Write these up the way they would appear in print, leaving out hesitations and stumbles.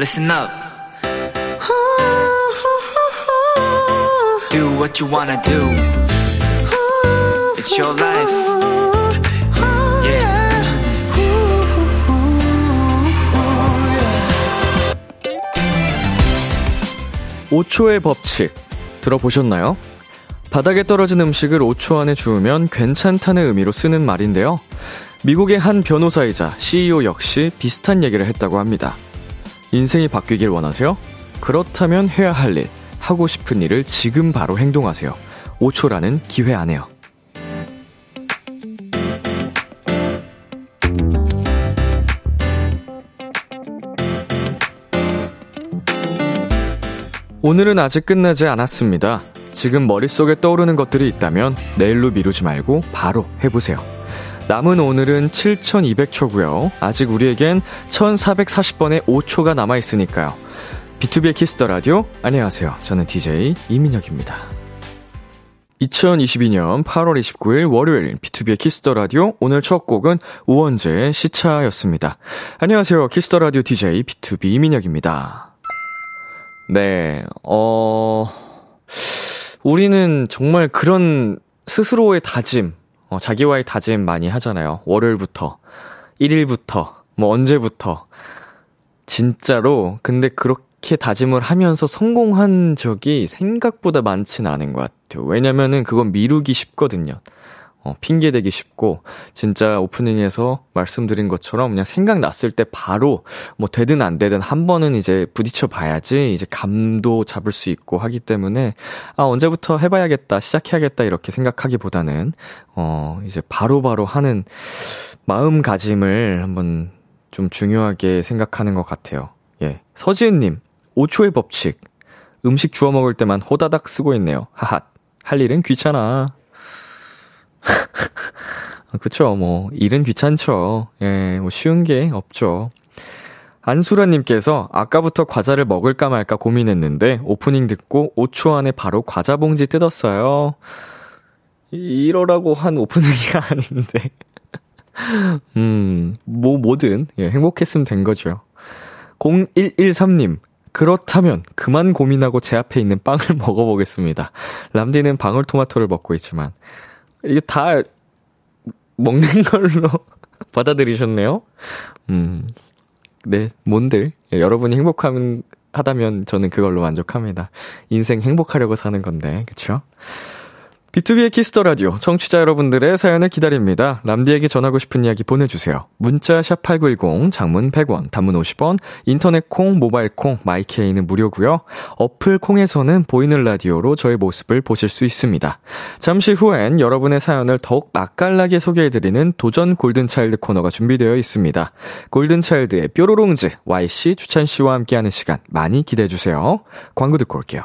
Listen up. Do what you wanna do. It's your life. Yeah. 5초의 법칙 들어보셨나요? 바닥에 떨어진 음식을 5초 안에 주우면 괜찮다는 의미로 쓰는 말인데요. 미국의 한 변호사이자 CEO 역시 비슷한 얘기를 했다고 합니다. 인생이 바뀌길 원하세요? 그렇다면 해야 할 일, 하고 싶은 일을 지금 바로 행동하세요. 5초라는 기회 안에요. 오늘은 아직 끝나지 않았습니다. 지금 머릿속에 떠오르는 것들이 있다면 내일로 미루지 말고 바로 해보세요. 남은 오늘은 7,200초고요. 아직 우리에겐 1,440번의 5초가 남아있으니까요. B2B의 키스 더 라디오, 안녕하세요. 저는 DJ 이민혁입니다. 2022년 8월 29일 월요일 B2B의 키스 더 라디오, 오늘 첫 곡은 우원재의 시차였습니다. 안녕하세요. 키스 더 라디오 DJ B2B 이민혁입니다. 네, 우리는 정말 그런 스스로의 다짐, 자기와의 다짐 많이 하잖아요. 월요일부터, 1일부터, 언제부터. 진짜로. 근데 그렇게 다짐을 하면서 성공한 적이 생각보다 많진 않은 것 같아요. 왜냐면은 그건 미루기 쉽거든요. 핑계대기 쉽고, 진짜 오프닝에서 말씀드린 것처럼 그냥 생각났을 때 바로 되든 안 되든 한 번은 이제 부딪혀 봐야지 이제 감도 잡을 수 있고 하기 때문에, 언제부터 해봐야겠다, 시작해야겠다 이렇게 생각하기보다는 이제 바로바로 하는 마음가짐을 한번 좀 중요하게 생각하는 것 같아요. 예, 서지은님, 5초의 법칙. 음식 주워 먹을 때만 호다닥 쓰고 있네요. 하하, 할 일은 귀찮아. 그쵸, 일은 귀찮죠. 예, 쉬운 게 없죠. 안수라님께서, 아까부터 과자를 먹을까 말까 고민했는데 오프닝 듣고 5초 안에 바로 과자 봉지 뜯었어요. 이러라고 한 오프닝이 아닌데. 뭐든, 예, 행복했으면 된 거죠. 0113님, 그렇다면 그만 고민하고 제 앞에 있는 빵을 먹어보겠습니다. 람디는 방울토마토를 먹고 있지만, 이게 다 먹는 걸로 받아들이셨네요. 네, 뭔들. 예, 여러분이 행복하다면 저는 그걸로 만족합니다. 인생 행복하려고 사는 건데, 그쵸? B2B의 키스 더 라디오, 청취자 여러분들의 사연을 기다립니다. 람디에게 전하고 싶은 이야기 보내주세요. 문자 샵8910, 장문 100원, 단문 50원, 인터넷 콩, 모바일 콩, 마이케이는 무료고요. 어플 콩에서는 보이는 라디오로 저의 모습을 보실 수 있습니다. 잠시 후엔 여러분의 사연을 더욱 맛깔나게 소개해드리는 도전 골든차일드 코너가 준비되어 있습니다. 골든차일드의 뾰로롱즈, YC, 주찬 씨와 함께하는 시간 많이 기대해주세요. 광고 듣고 올게요.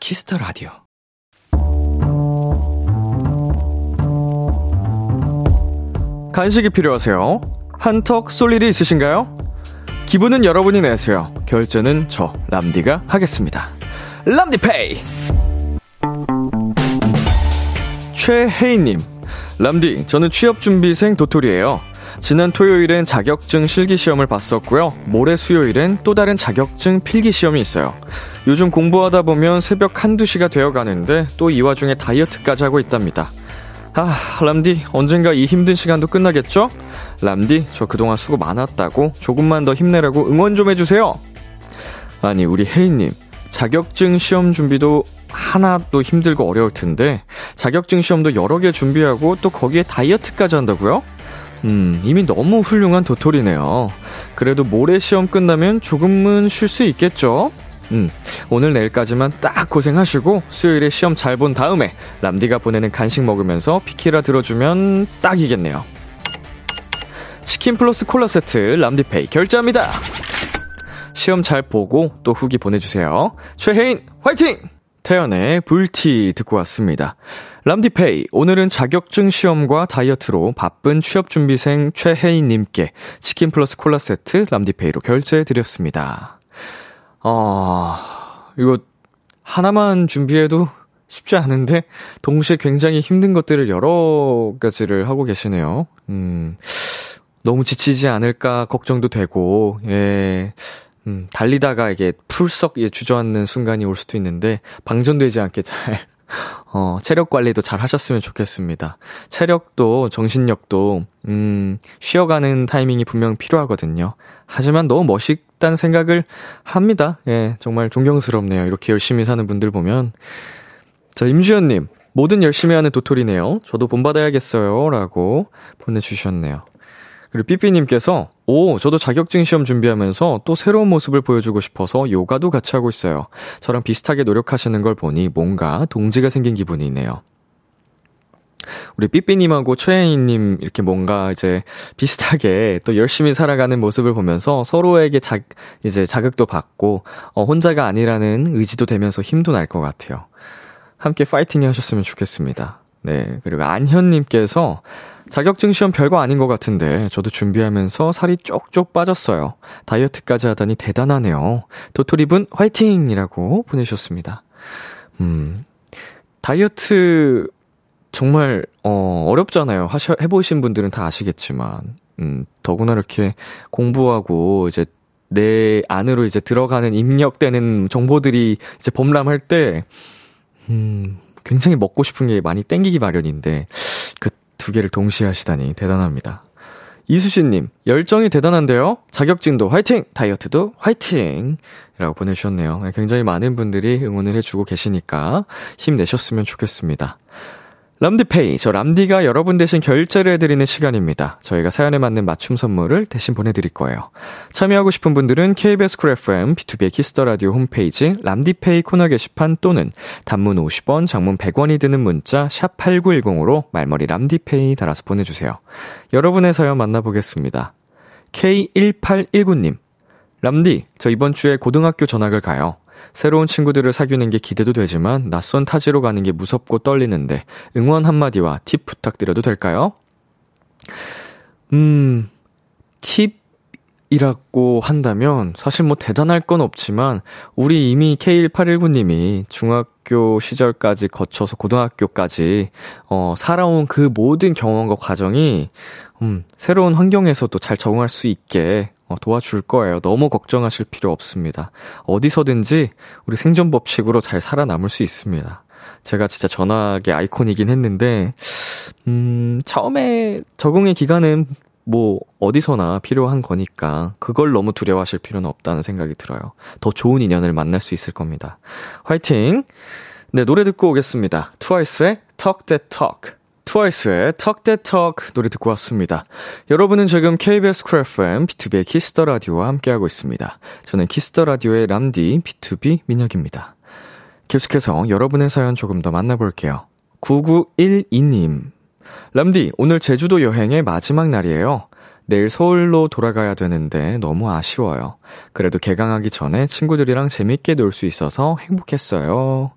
키스 더 라디오. 간식이 필요하세요? 한턱 쏠 일이 있으신가요? 기분은 여러분이 내세요. 결제는 저 람디가 하겠습니다. 람디페이. 최혜인님, 람디, 저는 취업준비생 도토리예요. 지난 토요일엔 자격증 실기시험을 봤었고요. 모레 수요일엔 또 다른 자격증 필기시험이 있어요. 요즘 공부하다 보면 새벽 1-2시가 되어가는데 또 이 와중에 다이어트까지 하고 있답니다. 람디, 언젠가 이 힘든 시간도 끝나겠죠? 람디, 저 그동안 수고 많았다고 조금만 더 힘내라고 응원 좀 해주세요. 아니, 우리 혜인님, 자격증 시험 준비도 하나도 힘들고 어려울 텐데 자격증 시험도 여러 개 준비하고 또 거기에 다이어트까지 한다고요? 이미 너무 훌륭한 도토리네요. 그래도 모레 시험 끝나면 조금은 쉴 수 있겠죠? 오늘 내일까지만 딱 고생하시고 수요일에 시험 잘 본 다음에 람디가 보내는 간식 먹으면서 피키라 들어주면 딱이겠네요. 치킨 플러스 콜라 세트 람디페이 결제합니다. 시험 잘 보고 또 후기 보내주세요. 최혜인 화이팅! 태연의 불티 듣고 왔습니다. 람디페이, 오늘은 자격증 시험과 다이어트로 바쁜 취업준비생 최혜인님께 치킨 플러스 콜라 세트 람디페이로 결제해드렸습니다. 이거 하나만 준비해도 쉽지 않은데 동시에 굉장히 힘든 것들을 여러 가지를 하고 계시네요. 너무 지치지 않을까 걱정도 되고, 예. 달리다가 이게 풀썩 주저앉는 순간이 올 수도 있는데, 방전되지 않게 잘, 체력 관리도 잘 하셨으면 좋겠습니다. 체력도, 정신력도, 쉬어가는 타이밍이 분명 필요하거든요. 하지만 너무 멋있다는 생각을 합니다. 예, 정말 존경스럽네요. 이렇게 열심히 사는 분들 보면. 자, 임주연님, 뭐든 열심히 하는 도토리네요. 저도 본받아야겠어요. 라고 보내주셨네요. 그리고 삐삐님께서 저도 자격증 시험 준비하면서 또 새로운 모습을 보여주고 싶어서 요가도 같이 하고 있어요. 저랑 비슷하게 노력하시는 걸 보니 뭔가 동지가 생긴 기분이네요. 우리 삐삐님하고 최혜인님 이렇게 뭔가 이제 비슷하게 또 열심히 살아가는 모습을 보면서 서로에게 이제 자극도 받고 혼자가 아니라는 의지도 되면서 힘도 날 것 같아요. 함께 파이팅 하셨으면 좋겠습니다. 네, 그리고 안현님께서 자격증 시험 별거 아닌 것 같은데 저도 준비하면서 살이 쪽쪽 빠졌어요. 다이어트까지 하다니 대단하네요. 도토리분 화이팅! 이라고 보내주셨습니다. 다이어트 정말 어렵잖아요. 해보신 분들은 다 아시겠지만 더구나 이렇게 공부하고 이제 내 안으로 이제 들어가는 입력되는 정보들이 이제 범람할 때 굉장히 먹고 싶은 게 많이 땡기기 마련인데 그 두 개를 동시에 하시다니 대단합니다. 이수신님, 열정이 대단한데요? 자격증도 화이팅! 다이어트도 화이팅! 이라고 보내주셨네요. 굉장히 많은 분들이 응원을 해주고 계시니까 힘내셨으면 좋겠습니다. 람디페이, 저 람디가 여러분 대신 결제를 해드리는 시간입니다. 저희가 사연에 맞는 맞춤 선물을 대신 보내드릴 거예요. 참여하고 싶은 분들은 KBS 쿨 FM, B2B의 키스더라디오 홈페이지 람디페이 코너 게시판 또는 단문 50원, 장문 100원이 드는 문자 샵 8910으로 말머리 람디페이 달아서 보내주세요. 여러분의 사연 만나보겠습니다. K1819님, 람디, 저 이번 주에 고등학교 전학을 가요. 새로운 친구들을 사귀는 게 기대도 되지만 낯선 타지로 가는 게 무섭고 떨리는데 응원 한마디와 팁 부탁드려도 될까요? 팁이라고 한다면 사실 뭐 대단할 건 없지만 우리 이미 K1819님이 중학교 시절까지 거쳐서 고등학교까지 살아온 그 모든 경험과 과정이 새로운 환경에서도 잘 적응할 수 있게 도와줄 거예요. 너무 걱정하실 필요 없습니다. 어디서든지 우리 생존 법칙으로 잘 살아남을 수 있습니다. 제가 진짜 전학의 아이콘이긴 했는데 처음에 적응의 기간은 뭐 어디서나 필요한 거니까 그걸 너무 두려워하실 필요는 없다는 생각이 들어요. 더 좋은 인연을 만날 수 있을 겁니다. 화이팅! 네, 노래 듣고 오겠습니다. 트와이스의 Talk That Talk. 트와이스의 Talk That Talk 노래 듣고 왔습니다. 여러분은 지금 KBS 쿨 FM, B2B의 키스 더 라디오와 함께하고 있습니다. 저는 키스 더 라디오의 람디, B2B 민혁입니다. 계속해서 여러분의 사연 조금 더 만나볼게요. 9912님, 람디, 오늘 제주도 여행의 마지막 날이에요. 내일 서울로 돌아가야 되는데 너무 아쉬워요. 그래도 개강하기 전에 친구들이랑 재밌게 놀 수 있어서 행복했어요.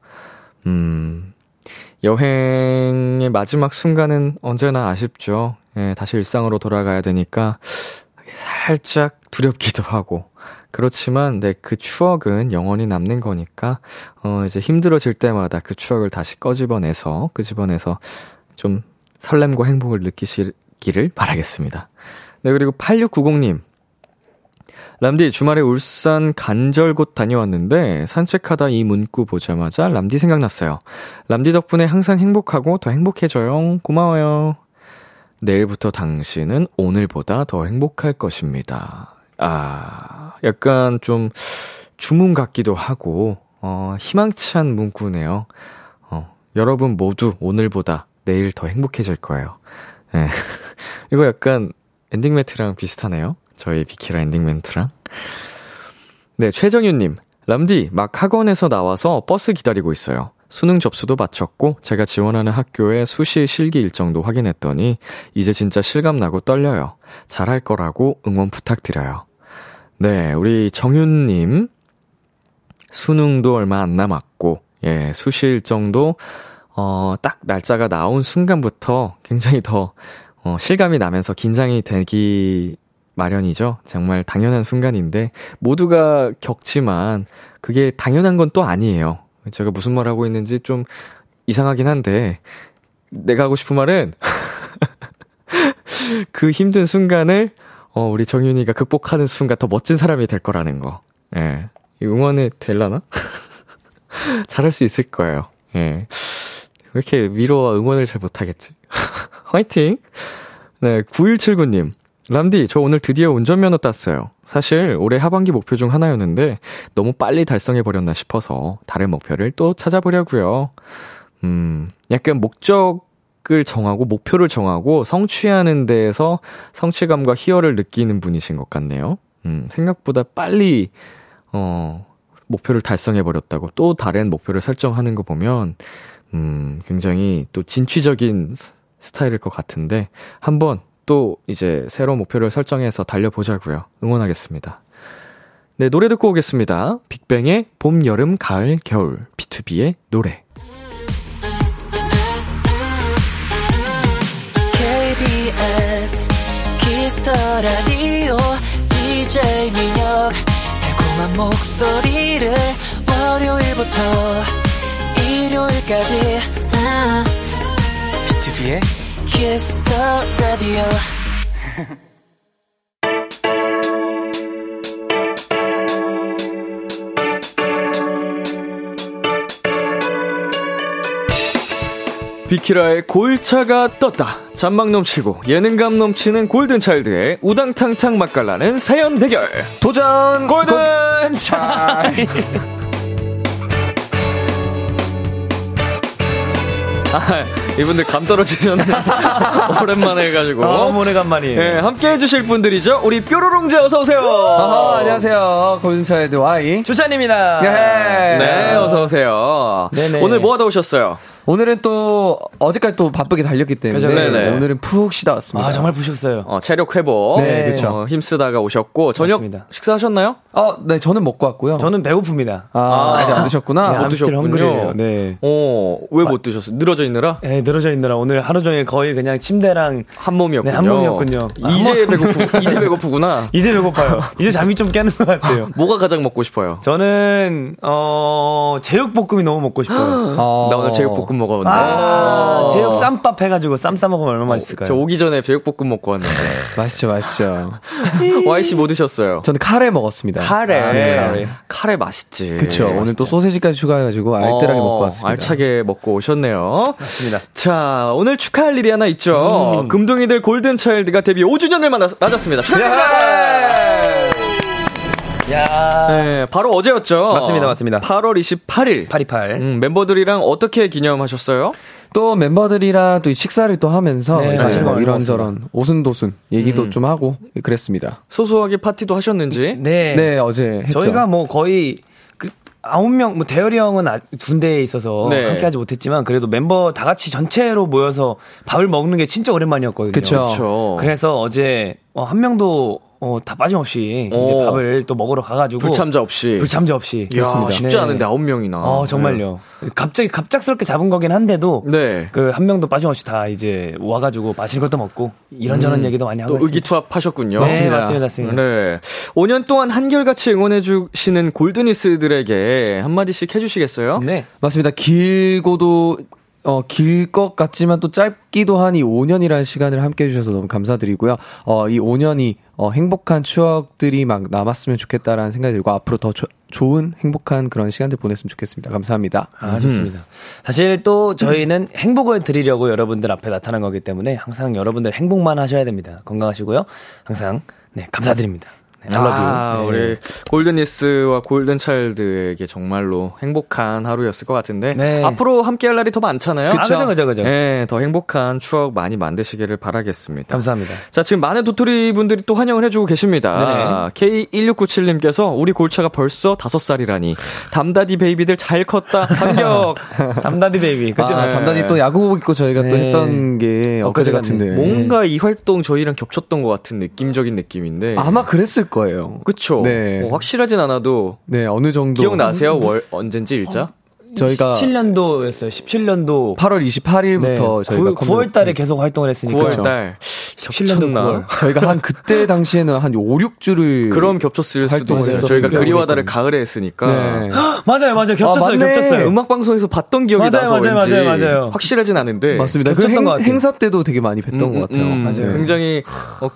여행의 마지막 순간은 언제나 아쉽죠. 예, 다시 일상으로 돌아가야 되니까 살짝 두렵기도 하고 그렇지만 네, 그 추억은 영원히 남는 거니까 이제 힘들어질 때마다 그 추억을 다시 끄집어내서 좀 설렘과 행복을 느끼시기를 바라겠습니다. 네, 그리고 8690님, 람디, 주말에 울산 간절곶 다녀왔는데 산책하다 이 문구 보자마자 람디 생각났어요. 람디 덕분에 항상 행복하고 더 행복해져요. 고마워요. 내일부터 당신은 오늘보다 더 행복할 것입니다. 약간 좀 주문 같기도 하고 희망찬 문구네요. 여러분 모두 오늘보다 내일 더 행복해질 거예요. 네. 이거 약간 엔딩 매트랑 비슷하네요. 저희 비키라 엔딩 멘트랑. 네, 최정윤님, 람디, 막 학원에서 나와서 버스 기다리고 있어요. 수능 접수도 마쳤고 제가 지원하는 학교의 수시 실기 일정도 확인했더니 이제 진짜 실감나고 떨려요. 잘할 거라고 응원 부탁드려요. 네, 우리 정윤님 수능도 얼마 안 남았고 예, 수시 일정도 딱 날짜가 나온 순간부터 굉장히 더 실감이 나면서 긴장이 되기 마련이죠. 정말 당연한 순간인데 모두가 겪지만 그게 당연한 건 또 아니에요. 제가 무슨 말 하고 있는지 좀 이상하긴 한데 내가 하고 싶은 말은 그 힘든 순간을 우리 정윤이가 극복하는 순간 더 멋진 사람이 될 거라는 거. 예, 응원이 될라나? 잘할 수 있을 거예요. 예, 왜 이렇게 위로와 응원을 잘 못하겠지? 화이팅! 네, 9179님 람디, 저 오늘 드디어 운전면허 땄어요. 사실 올해 하반기 목표 중 하나였는데 너무 빨리 달성해버렸나 싶어서 다른 목표를 또 찾아보려고요. 약간 목적을 정하고 목표를 정하고 성취하는 데에서 성취감과 희열을 느끼는 분이신 것 같네요. 생각보다 빨리 목표를 달성해버렸다고 또 다른 목표를 설정하는 거 보면 굉장히 또 진취적인 스타일일 것 같은데 한번 또 이제 새로운 목표를 설정해서 달려보자고요. 응원하겠습니다. 네, 노래 듣고 오겠습니다. 빅뱅의 봄, 여름, 가을, 겨울, B2B의 노래. KBS Kiss the Radio DJ 민혁 달콤한 목소리를 월요일부터 일요일까지 B2B의 Kiss the Radio. 비키라의 골차가 떴다. 잔망 넘치고 예능감 넘치는 골든차일드의 우당탕탕 맛깔나는 사연 대결. 도전 골든차일드. 이분들 감 떨어지셨네. 오랜만에 해가지고. 오래간만이에요. 네, 함께 해주실 분들이죠. 우리 뾰로롱제 어서오세요. 안녕하세요. 골든차일드 Y. 주찬입니다. 예. 네, 어서오세요. 오늘 뭐 하다 오셨어요? 오늘은 또 어제까지 또 바쁘게 달렸기 때문에 그렇죠. 오늘은 푹 쉬다 왔습니다. 아, 정말 푹 쉬었어요. 체력 회복. 네, 그렇죠. 힘쓰다가 오셨고 저녁 맞습니다. 식사하셨나요? 네, 저는 먹고 왔고요. 저는 배고픕니다. 아직 안 드셨구나. 네, 못 드셨군요. 네. 왜 못 드셨어요? 늘어져 있느라? 네, 늘어져 있느라 오늘 하루 종일 거의 그냥 침대랑 한 몸이었군요. 네, 한 몸이었군요. 이제 배고프구나. 이제 배고파요. 이제 잠이 좀 깨는 것 같아요. 뭐가 가장 먹고 싶어요? 저는 제육볶음이 너무 먹고 싶어요. 나 오늘 제육볶음 먹었는데. 제육 쌈밥 해가지고 쌈 싸먹으면 얼마나 맛있을까요? 저 오기 전에 제육볶음 먹고 왔는데. 맛있죠, 맛있죠. Y씨 뭐 드셨어요? 저는 카레 먹었습니다. 카레 맛있지. 그쵸. 오늘 맛있죠. 또 소세지까지 추가해가지고 알뜰하게 먹고 왔습니다. 알차게 먹고 오셨네요. 맞습니다. 자, 오늘 축하할 일이 하나 있죠. 금둥이들 골든차일드가 데뷔 5주년을 맞았습니다. 축하드립니다. 야. 네, 바로 어제였죠. 맞습니다. 8월 28일. 828. 멤버들이랑 어떻게 기념하셨어요? 또 멤버들이랑 또 식사를 또 하면서 네, 이런저런 오순도순 얘기도 좀 하고 그랬습니다. 소소하게 파티도 하셨는지? 네, 어제 했죠. 저희가 뭐 거의 9명, 뭐 대열이 형은 군대에 있어서 네. 함께하지 못했지만 그래도 멤버 다 같이 전체로 모여서 밥을 먹는 게 진짜 오랜만이었거든요. 그렇죠. 그래서 어제 한 명도 다 빠짐없이 이제 밥을 또 먹으러 가가지고 불참자 없이 그렇습니다. 쉽지 않은데 9명이나. 정말요. 네. 갑작스럽게 잡은 거긴 한데도 그 한 명도 빠짐없이 다 이제 와가지고 마실 것도 먹고 이런저런 얘기도 많이 하고 있습니다. 의기투합하셨군요. 네, 맞습니다. 네, 5년 동안 한결같이 응원해주시는 골드니스들에게 한마디씩 해주시겠어요? 네, 맞습니다. 길고도 길 것 같지만 또 짧기도 한 이 5년이라는 시간을 함께 해주셔서 너무 감사드리고요. 이 5년이 행복한 추억들이 막 남았으면 좋겠다라는 생각이 들고 앞으로 더 좋은 행복한 그런 시간들 보냈으면 좋겠습니다. 감사합니다. 좋습니다. 사실 또 저희는 행복을 드리려고 여러분들 앞에 나타난 거기 때문에 항상 여러분들 행복만 하셔야 됩니다. 건강하시고요. 항상 감사드립니다. 네, I love you. 아, 네. 우리 골든니스와 골든차일드에게 정말로 행복한 하루였을 것 같은데 네. 앞으로 함께할 날이 더 많잖아요. 그죠. 네, 더 행복한 추억 많이 만드시기를 바라겠습니다. 감사합니다. 자, 지금 많은 도토리 분들이 또 환영을 해주고 계십니다. 네네. K1697님께서 우리 골차가 벌써 5살이라니 담다디 베이비들 잘 컸다. 감격. 담다디 베이비. 그죠? 아, 네. 담다디 또 야구복 입고 저희가 네. 또 했던 게 엊그제 같은데 뭔가 이 활동 저희랑 겹쳤던 것 같은 느낌적인 느낌인데 아마 그랬을 거예요. 그쵸. 네. 뭐 확실하진 않아도. 네, 어느 정도. 기억나세요? 언젠지 일자? 저희가. 17년도였어요. 8월 28일부터 네. 저희가. 9월 달에 계속 활동을 했으니까. 9월 달. 17년도 9월. 저희가 한 그때 당시에는 한 5, 6주를. 그럼 겹쳤을 수도 있어요. 저희가 그리와다를 가을에 했으니까. 네. 맞아요. 겹쳤어요. 음악방송에서 봤던 기억이 맞아요. 확실하진 않은데. 맞습니다. 겹쳤던 것 같아요. 행사 때도 되게 많이 뵀던 것 같아요. 맞아요. 굉장히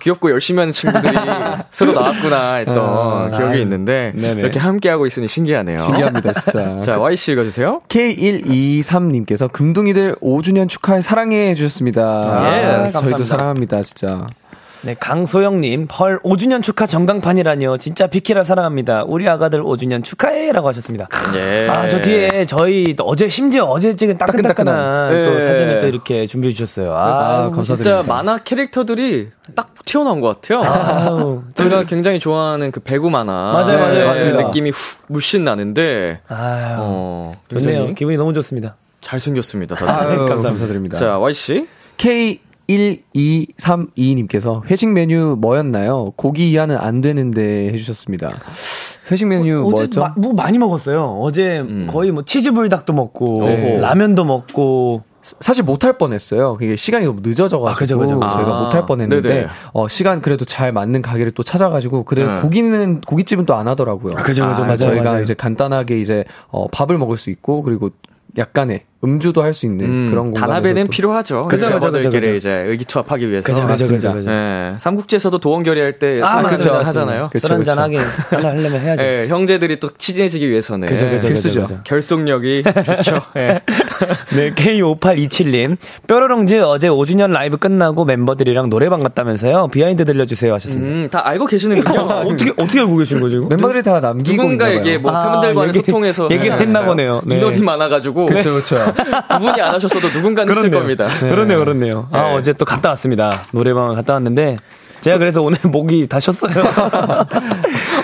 귀엽고 열심히 하는 친구들이 서로 나왔구나 했던 기억이 있는데. 네네. 이렇게 함께하고 있으니 신기하네요. 신기합니다, 진짜. 자, YC 읽어주세요. K123님께서 금둥이들 5주년 축하해 사랑해 주셨습니다. 예, 저희도 사랑합니다 진짜. 네, 강소영님 펄 5주년 축하 전광판이라뇨. 진짜 비키라 사랑합니다. 우리 아가들 5주년 축하해라고 하셨습니다. 예. 아, 저 뒤에 저희 어제 찍은 따끈따끈한 예. 또 사진을 또 이렇게 준비해 주셨어요. 아, 감사드립니다. 진짜 만화 캐릭터들이 딱 튀어나온 것 같아요. 저희가 굉장히 좋아하는 그 배구 만화 맞습니다. 느낌이 물씬 나는데 좋네요. 기분이 너무 좋습니다. 잘 생겼습니다. 감사드립니다. 자, YC K 1232님께서 회식 메뉴 뭐였나요? 고기 이하는 안 되는데 해주셨습니다. 회식 메뉴 뭐였죠? 뭐 많이 먹었어요. 어제 거의 뭐 치즈불닭도 먹고 네. 라면도 먹고 사실 못할 뻔했어요. 그게 시간이 너무 늦어져가지고 저희가 못할 뻔했는데 시간 그래도 잘 맞는 가게를 또 찾아가지고 그래도 고깃집은 또 안 하더라고요. 저희가 이제 간단하게 이제 밥을 먹을 수 있고 그리고 약간의 음주도 할 수 있는 그런 공간에서 단합에는 필요하죠. 멤버들끼리 이제 의기투합하기 위해서. 그죠. 네, 삼국지에서도 도원 결의할 때 술 한잔 하잖아요. 술 한잔 하려면 해야죠. 네, 형제들이 또 친해지기 위해서는 필수죠. 결속력이 좋죠. 네. 네, K5827님 뾰로롱즈 어제 5주년 라이브 끝나고 멤버들이랑 노래방 갔다면서요. 비하인드 들려주세요 하셨습니다. 다 알고 계시는 거죠? 어떻게 알고 계신 거죠? 멤버들이 다 남기고 누군가에게 뭐 팬들과의 소통에서 얘기를 했나 보네요. 인원이 많아가지고. 그렇죠. 구분이 안 하셨어도 누군가는 했을 겁니다. 네. 그렇네요. 아, 네. 어제 또 갔다 왔습니다. 노래방을 갔다 왔는데 제가 그래서 오늘 목이 다 쉬었어요.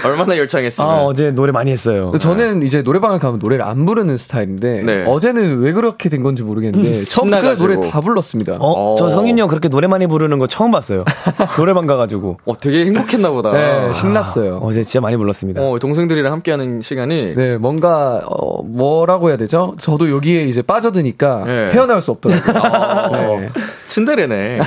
얼마나 열창했으면. 어제 노래 많이 했어요. 저는 이제 노래방을 가면 노래를 안 부르는 스타일인데 네. 어제는 왜 그렇게 된 건지 모르겠는데 처음부터 노래 다 불렀습니다. 저 성인이 형 그렇게 노래 많이 부르는 거 처음 봤어요. 노래방 가가지고. 되게 행복했나 보다. 네, 신났어요. 어제 진짜 많이 불렀습니다. 동생들이랑 함께하는 시간이 네, 뭔가 뭐라고 해야 되죠? 저도 여기에 이제 빠져드니까 네. 헤어나올 수 없더라고요. 츤데레네.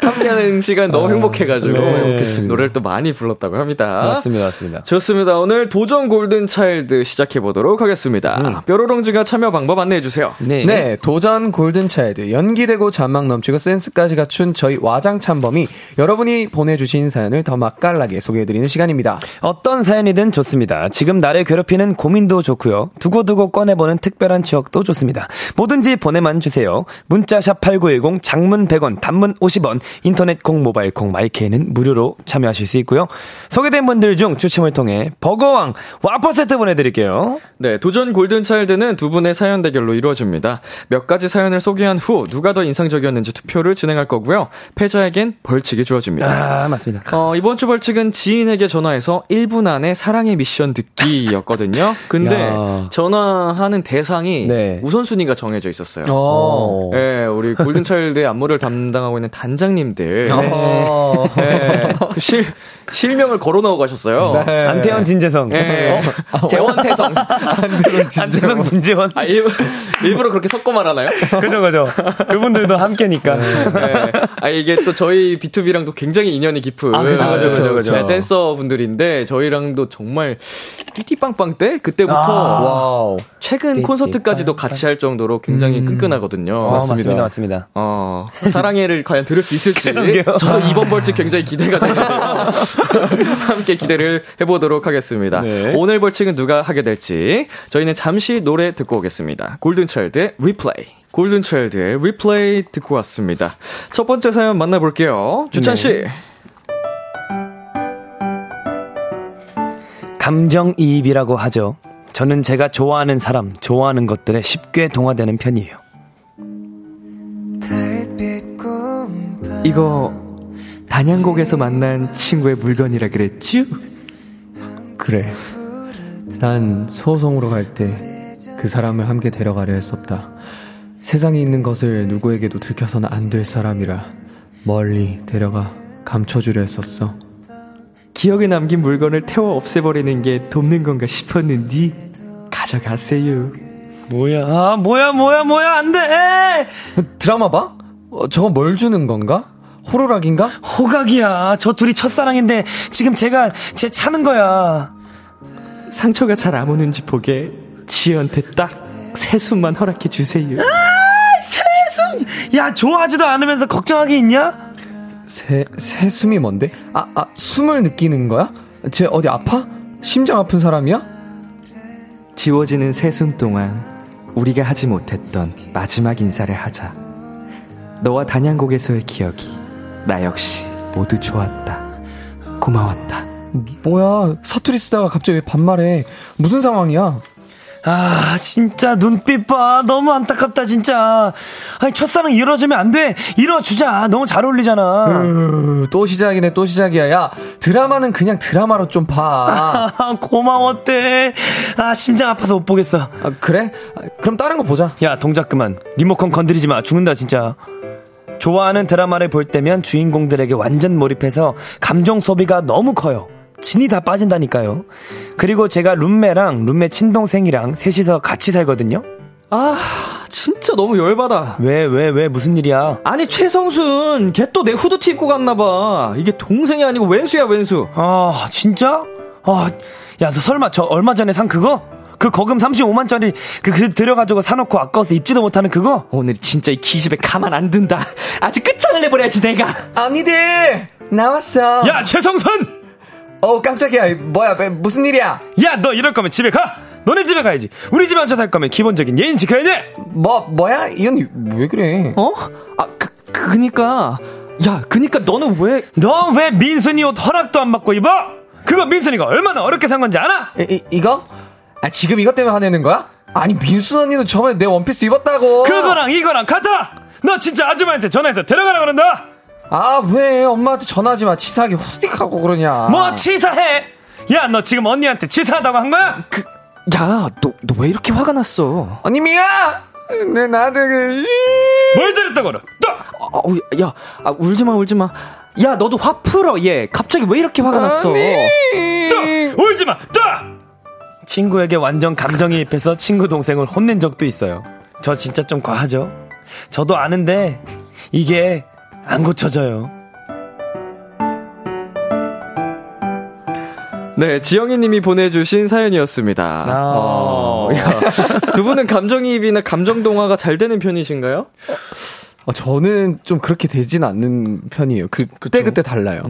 함께하는 시간 너무 행복해가지고 네. 노래를 또 많이 불렀다고 합니다. 맞습니다. 좋습니다. 오늘 도전 골든차일드 시작해보도록 하겠습니다. 뾰로롱즈가 참여 방법 안내해주세요. 네. 도전 골든차일드 연기되고 잔망 넘치고 센스까지 갖춘 저희 와장찬범이 여러분이 보내주신 사연을 더 맛깔나게 소개해드리는 시간입니다. 어떤 사연이든 좋습니다. 지금 나를 괴롭히는 고민도 좋고요. 두고두고 꺼내보는 특별한 추억도 좋습니다. 뭐든지 보내만 주세요. 문자 샵 8910 장문 100원 단문 50원 인터넷 콩 모바일 콩 마이케이는 무료로 참여하실 수 있고요. 소개된 분들 중 추첨을 통해 버거왕 와퍼 세트 보내드릴게요. 네, 도전 골든차일드는 두 분의 사연 대결로 이루어집니다. 몇 가지 사연을 소개한 후 누가 더 인상적이었는지 투표를 진행할 거고요. 패자에겐 벌칙이 주어집니다. 맞습니다. 이번 주 벌칙은 지인에게 전화해서 1분 안에 사랑의 미션 듣기였거든요. 근데 전화하는 대상이 네. 우선순위가 정해져 있었어요. 네, 우리 골든차일드의 안무를 담당하고 있는 단장님들 네. 실명을 걸어놓고 가셨어요. 네. 안태현 진재성. 네. 재원태성. 안태성 진재원. 일부러 그렇게 섞고 말하나요? 그죠. 그분들도 함께니까. 네. 이게 또 저희 B2B랑도 굉장히 인연이 깊은. 그죠. 네, 댄서분들인데 저희랑도 정말 띠띠빵빵 때 그때부터 최근 콘서트까지도 같이 할 정도로 굉장히 끈끈하거든요. 맞습니다. 사랑해를 과연 들을 수 있을지. 저도 이번 벌칙 굉장히 기대가 됩니다. 함께 기대를 해보도록 하겠습니다. 네. 오늘 벌칙은 누가 하게 될지 저희는 잠시 노래 듣고 오겠습니다. 골든차일드의 리플레이. 골든차일드의 리플레이 듣고 왔습니다. 첫 번째 사연 만나볼게요. 주찬 씨. 감정이입이라고 하죠. 저는 제가 좋아하는 사람, 좋아하는 것들에 쉽게 동화되는 편이에요. 이거 단양곡에서 만난 친구의 물건이라 그랬죠? 그래, 난 소송으로 갈 때 그 사람을 함께 데려가려 했었다. 세상에 있는 것을 누구에게도 들켜서는 안 될 사람이라 멀리 데려가 감춰주려 했었어. 기억에 남긴 물건을 태워 없애버리는 게 돕는 건가 싶었는데 가져가세요. 뭐야 안 돼. 드라마 봐? 저건 뭘 주는 건가? 호루라기인가? 호각이야. 저 둘이 첫사랑인데 지금 제가 쟤 차는 거야. 상처가 잘 안 오는지 보게 지혜한테 딱 세숨만 허락해 주세요. 아, 세숨! 야, 좋아하지도 않으면서 걱정하기 있냐? 세숨이 뭔데? 숨을 느끼는 거야? 쟤 어디 아파? 심장 아픈 사람이야? 지워지는 세숨 동안 우리가 하지 못했던 마지막 인사를 하자. 너와 단양곡에서의 기억이 나 역시 모두 좋았다. 고마웠다. 뭐야, 사투리 쓰다가 갑자기 왜 반말해? 무슨 상황이야? 아, 진짜 눈빛 봐. 너무 안타깝다 진짜. 아니, 첫사랑 이뤄주면 안 돼. 이뤄주자. 너무 잘 어울리잖아. 또 시작이네, 또 시작이야. 야, 드라마는 그냥 드라마로 좀 봐. 아, 고마웠대. 아, 심장 아파서 못 보겠어. 아, 그래? 그럼 다른 거 보자. 야, 동작 그만. 리모컨 건드리지 마. 죽는다 진짜. 좋아하는 드라마를 볼 때면 주인공들에게 완전 몰입해서 감정 소비가 너무 커요. 진이 다 빠진다니까요. 그리고 제가 룸메 친동생이랑 셋이서 같이 살거든요. 아, 진짜 너무 열받아. 왜 무슨 일이야? 아니, 최성순 걔 또 내 후드티 입고 갔나봐. 이게 동생이 아니고 왼수야. 아, 진짜? 아, 야, 설마 저 얼마 전에 산 그거? 그 거금 35만짜리 그 들여가지고 사놓고 아까워서 입지도 못하는 그거? 오늘 진짜 이 기집애 가만 안 둔다. 아주 끝장을 내버려야지 내가. 언니들 나왔어. 야, 최성순! 어우, 깜짝이야. 뭐야, 무슨 일이야? 야, 너 이럴 거면 집에 가. 너네 집에 가야지. 우리 집에 앉아 살 거면 기본적인 예인 지켜야 돼. 뭐야? 이 언니 왜 그래? 어? 아, 그니까 너는 왜? 너 왜 민순이 옷 허락도 안 받고 입어? 그거 민순이가 얼마나 어렵게 산 건지 알아? 이거? 아, 지금 이것 때문에 화내는 거야? 아니, 민순 언니도 저번에 내 원피스 입었다고. 그거랑 이거랑 같아. 너 진짜 아줌마한테 전화해서 데려가라 그런다. 아, 왜 엄마한테 전화하지 마. 치사하게 호스틱하고 그러냐. 뭐 치사해? 야, 너 지금 언니한테 치사하다고 한 거야? 야, 너 왜 이렇게 화가 났어? 언니 미야! 내 나대기. 뭘 잘했다고 그래? 야, 울지 마. 야, 너도 화 풀어. 얘 갑자기 왜 이렇게 화가 났어? 울지 마. 친구에게 완전 감정이입해서 친구 동생을 혼낸 적도 있어요. 저 진짜 좀 과하죠? 저도 아는데 이게 안 고쳐져요. 네, 지영이님이 보내주신 사연이었습니다. 두 분은 감정이입이나 감정동화가 잘 되는 편이신가요? 저는 좀 그렇게 되진 않는 편이에요. 그때그때 달라요.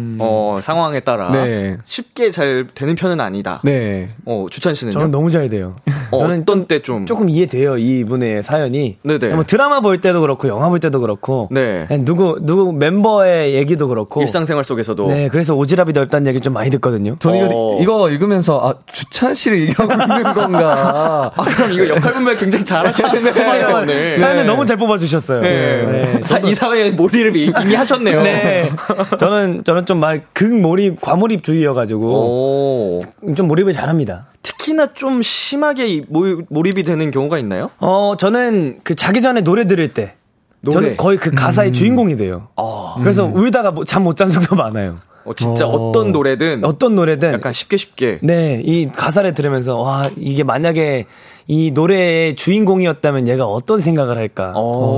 상황에 따라. 네. 쉽게 잘 되는 편은 아니다. 네. 주찬 씨는요? 저는 너무 잘 돼요. 저는 어떤 때 좀. 조금 이해돼요, 이분의 사연이. 네네. 뭐 드라마 볼 때도 그렇고, 영화 볼 때도 그렇고. 네. 누구 멤버의 얘기도 그렇고. 일상생활 속에서도. 네, 그래서 오지랖이 넓다는 얘기를 좀 많이 듣거든요. 저는 이거 읽으면서, 아, 주찬 씨를 얘기하고 있는 건가. 아, 그럼 이거 역할 분별 굉장히 잘하시네요. 네. 사연을 너무 잘 뽑아주셨어요. 네. 네. 네, 이 사회에 몰입을 이미 하셨네요. 네. 저는 좀 극몰입, 과몰입주의여가지고 좀 몰입을 잘합니다. 특히나 좀 심하게 몰입이 되는 경우가 있나요? 저는 자기 전에 노래 들을 때 저는 거의 그 가사의 주인공이 돼요. 그래서 울다가 잠 못 잔 적도 많아요. 진짜 어떤 노래든 약간 쉽게 네, 이 가사를 들으면서 와, 이게 만약에 이 노래의 주인공이었다면 얘가 어떤 생각을 할까?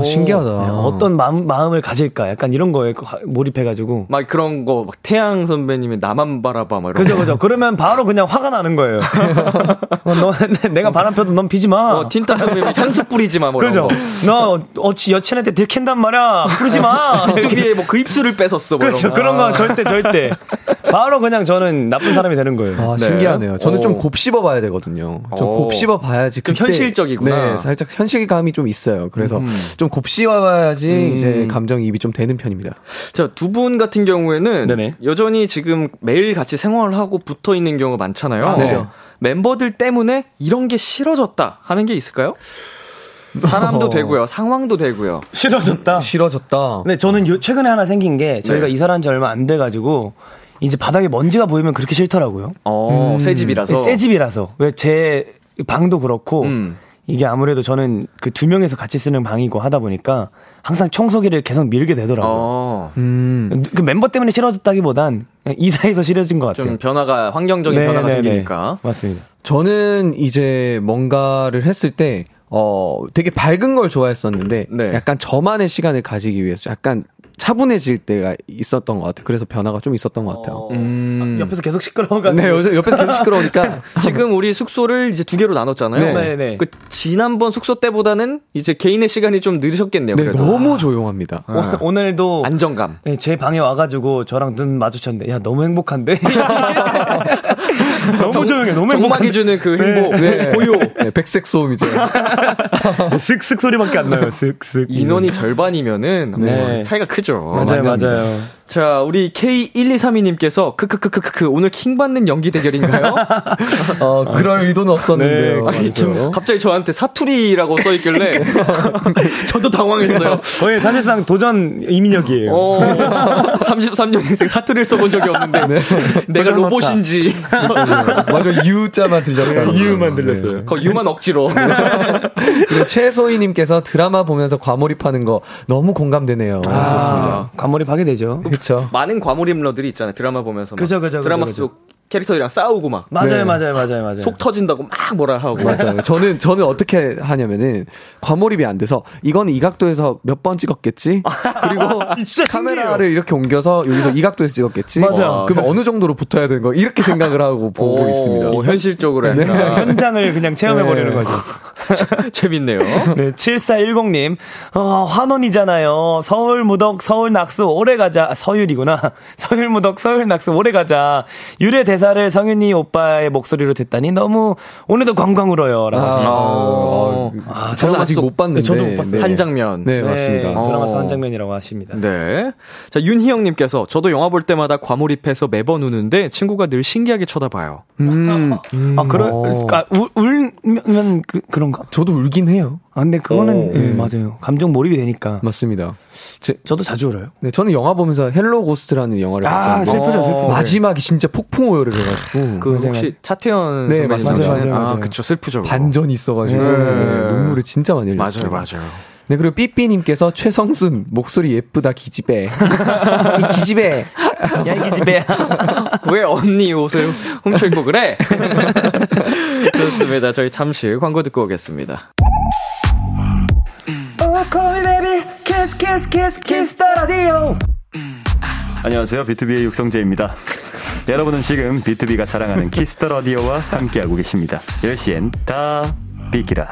신기하다. 어떤 마음을 가질까? 약간 이런 거에 몰입해가지고 막 그런 거 막 태양 선배님의 나만 바라봐 막 이런. 그죠. 그러면 바로 그냥 화가 나는 거예요. 너 내가 바람 펴도 넌 피지 마. 틴타 선배님 향수 뿌리지 마. 그죠. 너 어찌 여친한테 들킨단 말야. 뿌리지 마. B2B에 뭐 그 입술을 뺏었어. 그렇죠. 그런 거 절대. 바로 그냥 저는 나쁜 사람이 되는 거예요. 아, 신기하네요. 저는 좀 곱씹어 봐야 되거든요. 좀 곱씹어 봐야지. 그럼 현실적이구나. 네, 살짝 현실감이 좀 있어요. 그래서 좀 곱씹어야지 이제 감정이입이 좀 되는 편입니다. 자, 두 분 같은 경우에는 네네. 여전히 지금 매일 같이 생활을 하고 붙어 있는 경우가 많잖아요. 아, 네. 멤버들 때문에 이런 게 싫어졌다 하는 게 있을까요? 사람도 되고요, 상황도 되고요. 싫어졌다. 싫어졌다. 네, 저는 최근에 하나 생긴 게 저희가 네. 이사한 지 얼마 안 돼가지고 이제 바닥에 먼지가 보이면 그렇게 싫더라고요. 어, 새 집이라서. 새 집이라서. 왜 제 방도 그렇고 이게 아무래도 저는 그 두 명에서 같이 쓰는 방이고 하다 보니까 항상 청소기를 계속 밀게 되더라고요. 어. 그 멤버 때문에 싫어졌다기보단 이사해서 싫어진 것 같아요. 좀 변화가 환경적인 네네네. 변화가 생기니까. 맞습니다. 저는 이제 뭔가를 했을 때. 되게 밝은 걸 좋아했었는데 네. 약간 저만의 시간을 가지기 위해서 약간 차분해질 때가 있었던 것 같아요. 그래서 변화가 좀 있었던 것 같아요. 옆에서 계속 시끄러워가지고. 네, 옆에서 계속 시끄러우니까. 지금 우리 숙소를 이제 두 개로 나눴잖아요. 네, 네. 그 지난번 숙소 때보다는 이제 개인의 시간이 좀 늘으셨겠네요. 네, 그래도. 너무 조용합니다. 오늘도 안정감. 네, 제 방에 와가지고 저랑 눈 마주쳤는데, 야 너무 행복한데. 너무 조용해. 너무 정막이 주는 그 행복. 네. 네. 고요. 네, 백색 소음이죠. 슥슥 소리밖에 안 나요. 슥슥. 인원이 절반이면은 네. 차이가 크죠. 맞아요. 맞아요. 자, 우리 K1232님께서 크크크크크 오늘 킹 받는 연기 대결인가요? 그럴 의도는 없었는데요. 네. 아니, 갑자기 저한테 사투리라고 써 있길래 저도 당황했어요. 거의 사실상 도전 이민혁이에요. 33년생 사투리를 써본 적이 없는데 네. 내가 로봇인지. 맞아, U자만 들렸다. U만 들렸어요. 네. 거의 U만 억지로. 그리고 최소희님께서 드라마 보면서 과몰입하는 거 너무 공감되네요. 좋습니다. 과몰입하게 되죠. 그렇죠. 많은 과몰입러들이 있잖아요. 드라마 보면서. 그죠. 드라마 속 캐릭터들이랑 싸우고 막. 맞아요, 네. 맞아요. 속 터진다고 막 뭐라 하고. 맞아요. 저는 어떻게 하냐면은 과몰입이 안 돼서 이건 이 각도에서 몇 번 찍었겠지. 그리고 카메라를 이렇게 옮겨서 여기서 이 각도에서 찍었겠지. 맞아. 그럼 어느 정도로 붙어야 되는 거 이렇게 생각을 하고 보고 있습니다. 현실적으로 네. 현장을 그냥 체험해 버리는 네. 거죠. 재밌네요. 네, 7410님. 환원이잖아요. 서울 낙수 오래 가자. 유래 대사를 성윤이 오빠의 목소리로 듣다니 너무 오늘도 광광 울어요. 라고 저는 아직 못 봤는데. 네, 저도 못 봤어요. 네. 한 장면. 네, 맞습니다. 드라마 속 한 장면이라고 하십니다. 네. 자, 윤희영 님께서 저도 영화 볼 때마다 과몰입해서 매번 우는데 친구가 늘 신기하게 쳐다봐요. 울면 그런가? 저도 울긴 해요. 아, 근데 그거는 네, 맞아요. 감정 몰입이 되니까. 맞습니다. 저도 자주 울어요. 네, 저는 영화 보면서 헬로 고스트라는 영화를 봤어요. 슬프죠. 마지막이 진짜 폭풍 오열을 해가지고. 그 혹시 차태현 네, 맞아요. 그쵸, 슬프죠. 반전이 있어가지고 눈물을 진짜 많이 흘렸어요. 맞아요. 네, 그리고 삐삐님께서 최성순 목소리 예쁘다 기집애. 이 기집애. 야, 이 기집애. 왜 언니 옷을 훔쳐 입고 그래? 좋습니다. 저희 잠시 광고 듣고 오겠습니다. Kiss, kiss, kiss, kiss the radio. 안녕하세요, B2B의 육성재입니다. 여러분은 지금 B2B가 자랑하는 키스 더 라디오와 함께하고 계십니다. 10시엔 다 비키라.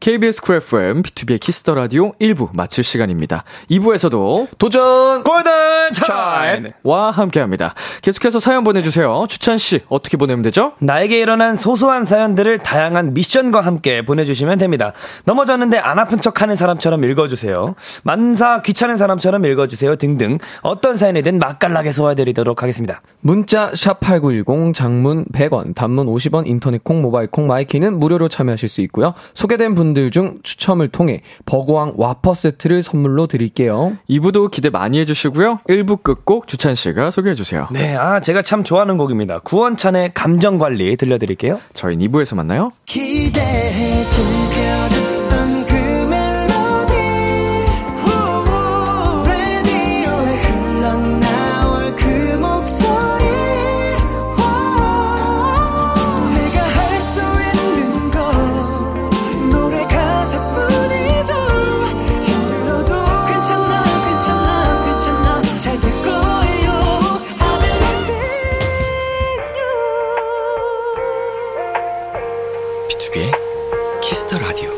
KBS FM B2B의 키스 더 라디오 1부 마칠 시간입니다. 2부에서도 도전 골든 차일드와 함께합니다. 계속해서 사연 보내주세요. 주찬 씨 어떻게 보내면 되죠? 나에게 일어난 소소한 사연들을 다양한 미션과 함께 보내주시면 됩니다. 넘어졌는데 안 아픈 척하는 사람처럼 읽어주세요. 만사 귀찮은 사람처럼 읽어주세요 등등 어떤 사연이든 맛깔나게 소화해드리도록 하겠습니다. 문자 샵8910 장문 100원 단문 50원 인터넷 콩 모바일 콩 마이키는 무료로 참여하실 수 있고요. 소개된 분들 중 추첨을 통해 버거왕 와퍼 세트를 선물로 드릴게요. 2부도 기대 많이 해주시고요. 1부 끝곡 주찬 씨가 소개해주세요. 네, 제가 참 좋아하는 곡입니다. 구원찬의 감정관리 들려드릴게요. 저희는 2부에서 만나요. 기대해 주세요. B2B의 키스 더 라디오.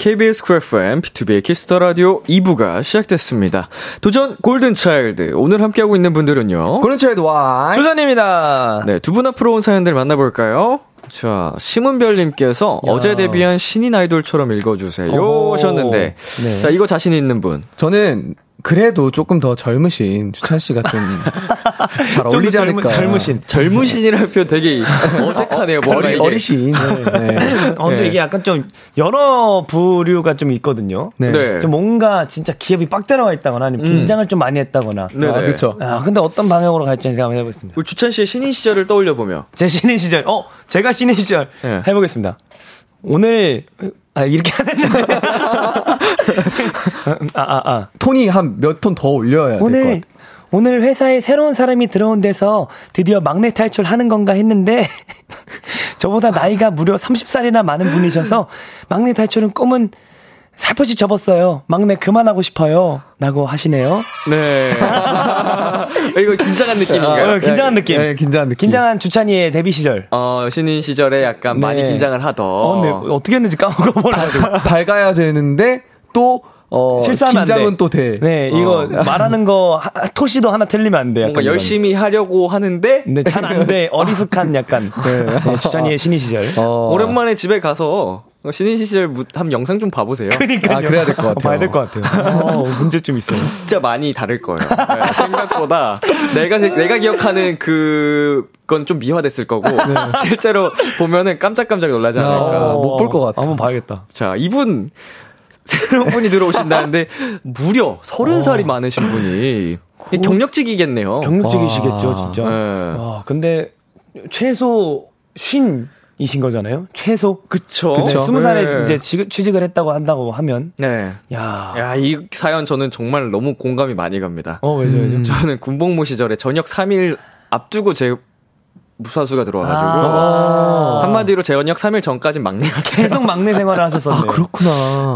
KBS 9FM, B2B의 키스 더 라디오 2부가 시작됐습니다. 도전 골든 차일드. 오늘 함께하고 있는 분들은요. 골든 차일드 와. 조전입니다. 네, 두 분 앞으로 온 사연들 만나볼까요? 자, 심은별님께서 어제 데뷔한 신인 아이돌처럼 읽어주세요. 오. 하셨는데. 네. 자, 이거 자신 있는 분. 저는 그래도 조금 더 젊으신 주찬씨가 좀 잘 어울리지 않을까. 젊으신이라는 표현 되게 어색하네요. 머리 어리신. 네. 네. 근데 이게 약간 좀 여러 부류가 좀 있거든요. 네. 네. 좀 뭔가 진짜 기업이 빡 들어가 있다거나 아니면 긴장을 좀 많이 했다거나. 네. 아, 그렇죠. 아, 근데 어떤 방향으로 갈지 제가 한번 해보겠습니다. 우리 주찬씨의 신인 시절을 떠올려보며. 제 신인 시절. 제가 신인 시절. 네. 해보겠습니다. 오늘. 아, 이렇게 안 했는데. 톤이 한 몇 톤 더 올려야 될 것 같아. 오늘 회사에 새로운 사람이 들어온 데서 드디어 막내 탈출하는 건가 했는데 저보다 나이가 무려 30살이나 많은 분이셔서 막내 탈출은 꿈은 살포시 접었어요. 막내 그만하고 싶어요. 라고 하시네요. 네. 이거 긴장한 느낌인가요? 긴장한 느낌. 네, 긴장한 주찬이의 데뷔 시절. 신인 시절에 약간 네. 많이 긴장을 하던. 어떻게 했는지 까먹어버려가지고. 밝아야 되는데, 또, 실수하면 긴장은 안 돼. 또 돼. 네, 이거 말하는 거, 토시도 하나 틀리면 안 돼. 뭔가 열심히 하려고 하는데, 네, 잘 안 돼. 어리숙한 약간. 네. 네, 주찬이의 신인 시절. 오랜만에 집에 가서, 신인 시절 한 영상 좀 봐보세요. 그러니까요. 아, 그래야 될 것 같아요. 봐야 될 것 같아요. 문제쯤 있어요. 진짜 많이 다를 거예요. 네, 생각보다 내가 기억하는 그건 좀 미화됐을 거고 네. 실제로 보면은 깜짝깜짝 놀라지 않을까. 못 볼 것 같아. 한번 봐야겠다. 자, 이분 새로운 분이 들어오신다는데 무려 30살이 많으신 분이 경력직이겠네요. 경력직이시겠죠, 진짜. 네. 와, 근데 최소 50 이신 거잖아요? 최소? 그쵸. 20살에 네. 이제 취직을 했다고 한다고 하면. 네. 야, 이 사연 저는 정말 너무 공감이 많이 갑니다. 왜죠? 저는 군복무 시절에 저녁 3일 앞두고 제 무사수가 들어와가지고. 한마디로 저녁 3일 전까지 막내였어요. 계속 막내 생활을 하셨었네요. 아, 그렇구나.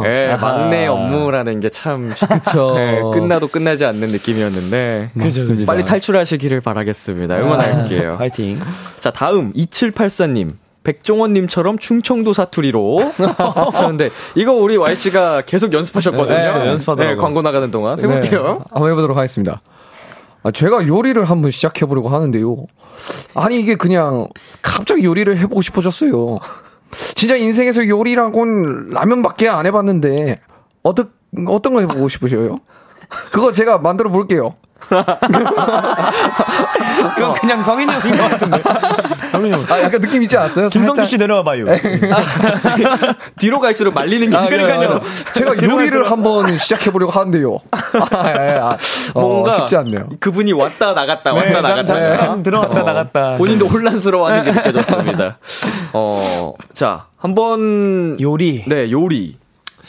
예, 네, 막내 업무라는 게 참. 그쵸. 네, 끝나도 끝나지 않는 느낌이었는데. 그죠. 빨리 탈출하시기를 바라겠습니다. 응원할게요. 파이팅. 자, 다음. 2784님. 백종원님처럼 충청도 사투리로 하셨는데 이거 우리 YC가 계속 연습하셨거든요. 네, 연습하더라고요. 네, 광고 나가는 동안 해볼게요. 네, 한번 해보도록 하겠습니다. 제가 요리를 한번 시작해보려고 하는데요. 아니 이게 그냥 갑자기 요리를 해보고 싶어졌어요. 진짜 인생에서 요리라고는 라면밖에 안 해봤는데 어떤 거 해보고 싶으셔요? 그거 제가 만들어 볼게요. 이건 그냥 성인용인 것 같은데. 아, 약간 느낌 있지 않았어요? 김성주 씨 내려와봐요. 뒤로 갈수록 말리는 게. 그러니까요. 제가 요리를 한번 시작해보려고 하는데요. 뭔가 쉽지 않네요. 그분이 왔다 나갔다 왔다 나갔다 들어왔다 나갔다. 본인도 혼란스러워하는 게 느껴졌습니다. 자, 한번 요리. 네, 요리.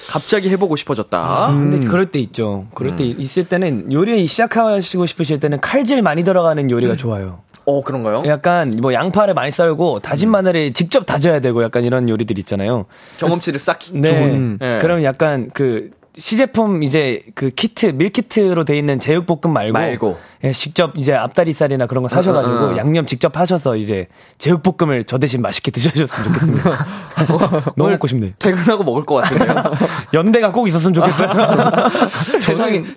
갑자기 해보고 싶어졌다. 근데 그럴 때 있죠. 그럴 때 있을 때는 요리 시작하시고 싶으실 때는 칼질 많이 들어가는 요리가 좋아요. 그런가요? 약간 뭐 양파를 많이 썰고 다진 마늘을 직접 다져야 되고 약간 이런 요리들 있잖아요. 경험치를 쌓기 네. 좋은. 네. 그럼 약간 그 시제품 이제 그 키트 밀키트로 돼 있는 제육볶음 말고. 예, 직접 이제 앞다리살이나 그런 거 사셔가지고 양념 직접 하셔서 이제 제육볶음을 저 대신 맛있게 드셔주셨으면 좋겠습니다. 너무 먹고 싶네요. 퇴근하고 먹을 것 같은데요. 연대가 꼭 있었으면 좋겠어요.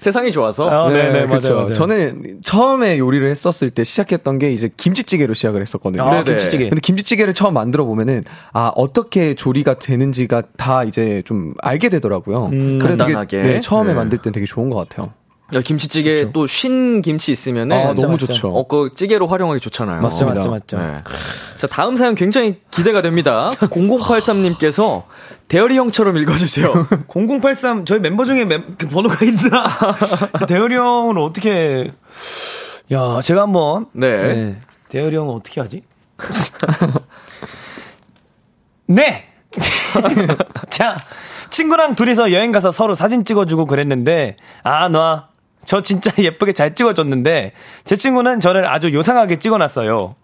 세상이 좋아서. 네네 그렇죠. 맞아요. 저는 처음에 요리를 했었을 때 시작했던 게 이제 김치찌개로 시작을 했었거든요. 김치찌개. 근데 김치찌개를 처음 만들어 보면은 어떻게 조리가 되는지가 다 이제 좀 알게 되더라고요. 그래도 되게, 네, 처음에 만들 땐 되게 좋은 것 같아요. 야, 김치찌개 그렇죠. 또 쉰 김치 있으면은 너무 좋죠. 그 찌개로 활용하기 좋잖아요. 맞습니다. 맞죠. 네. 자, 다음 사연 굉장히 기대가 됩니다. 0083님께서 대열이 형처럼 읽어주세요. 0083 저희 멤버 중에 그 번호가 있나? 대열이 형을 어떻게? 야, 제가 한번 네. 대열이 형을 어떻게 하지? 네. 자. 친구랑 둘이서 여행 가서 서로 사진 찍어주고 그랬는데 저 진짜 예쁘게 잘 찍어줬는데 제 친구는 저를 아주 요상하게 찍어놨어요.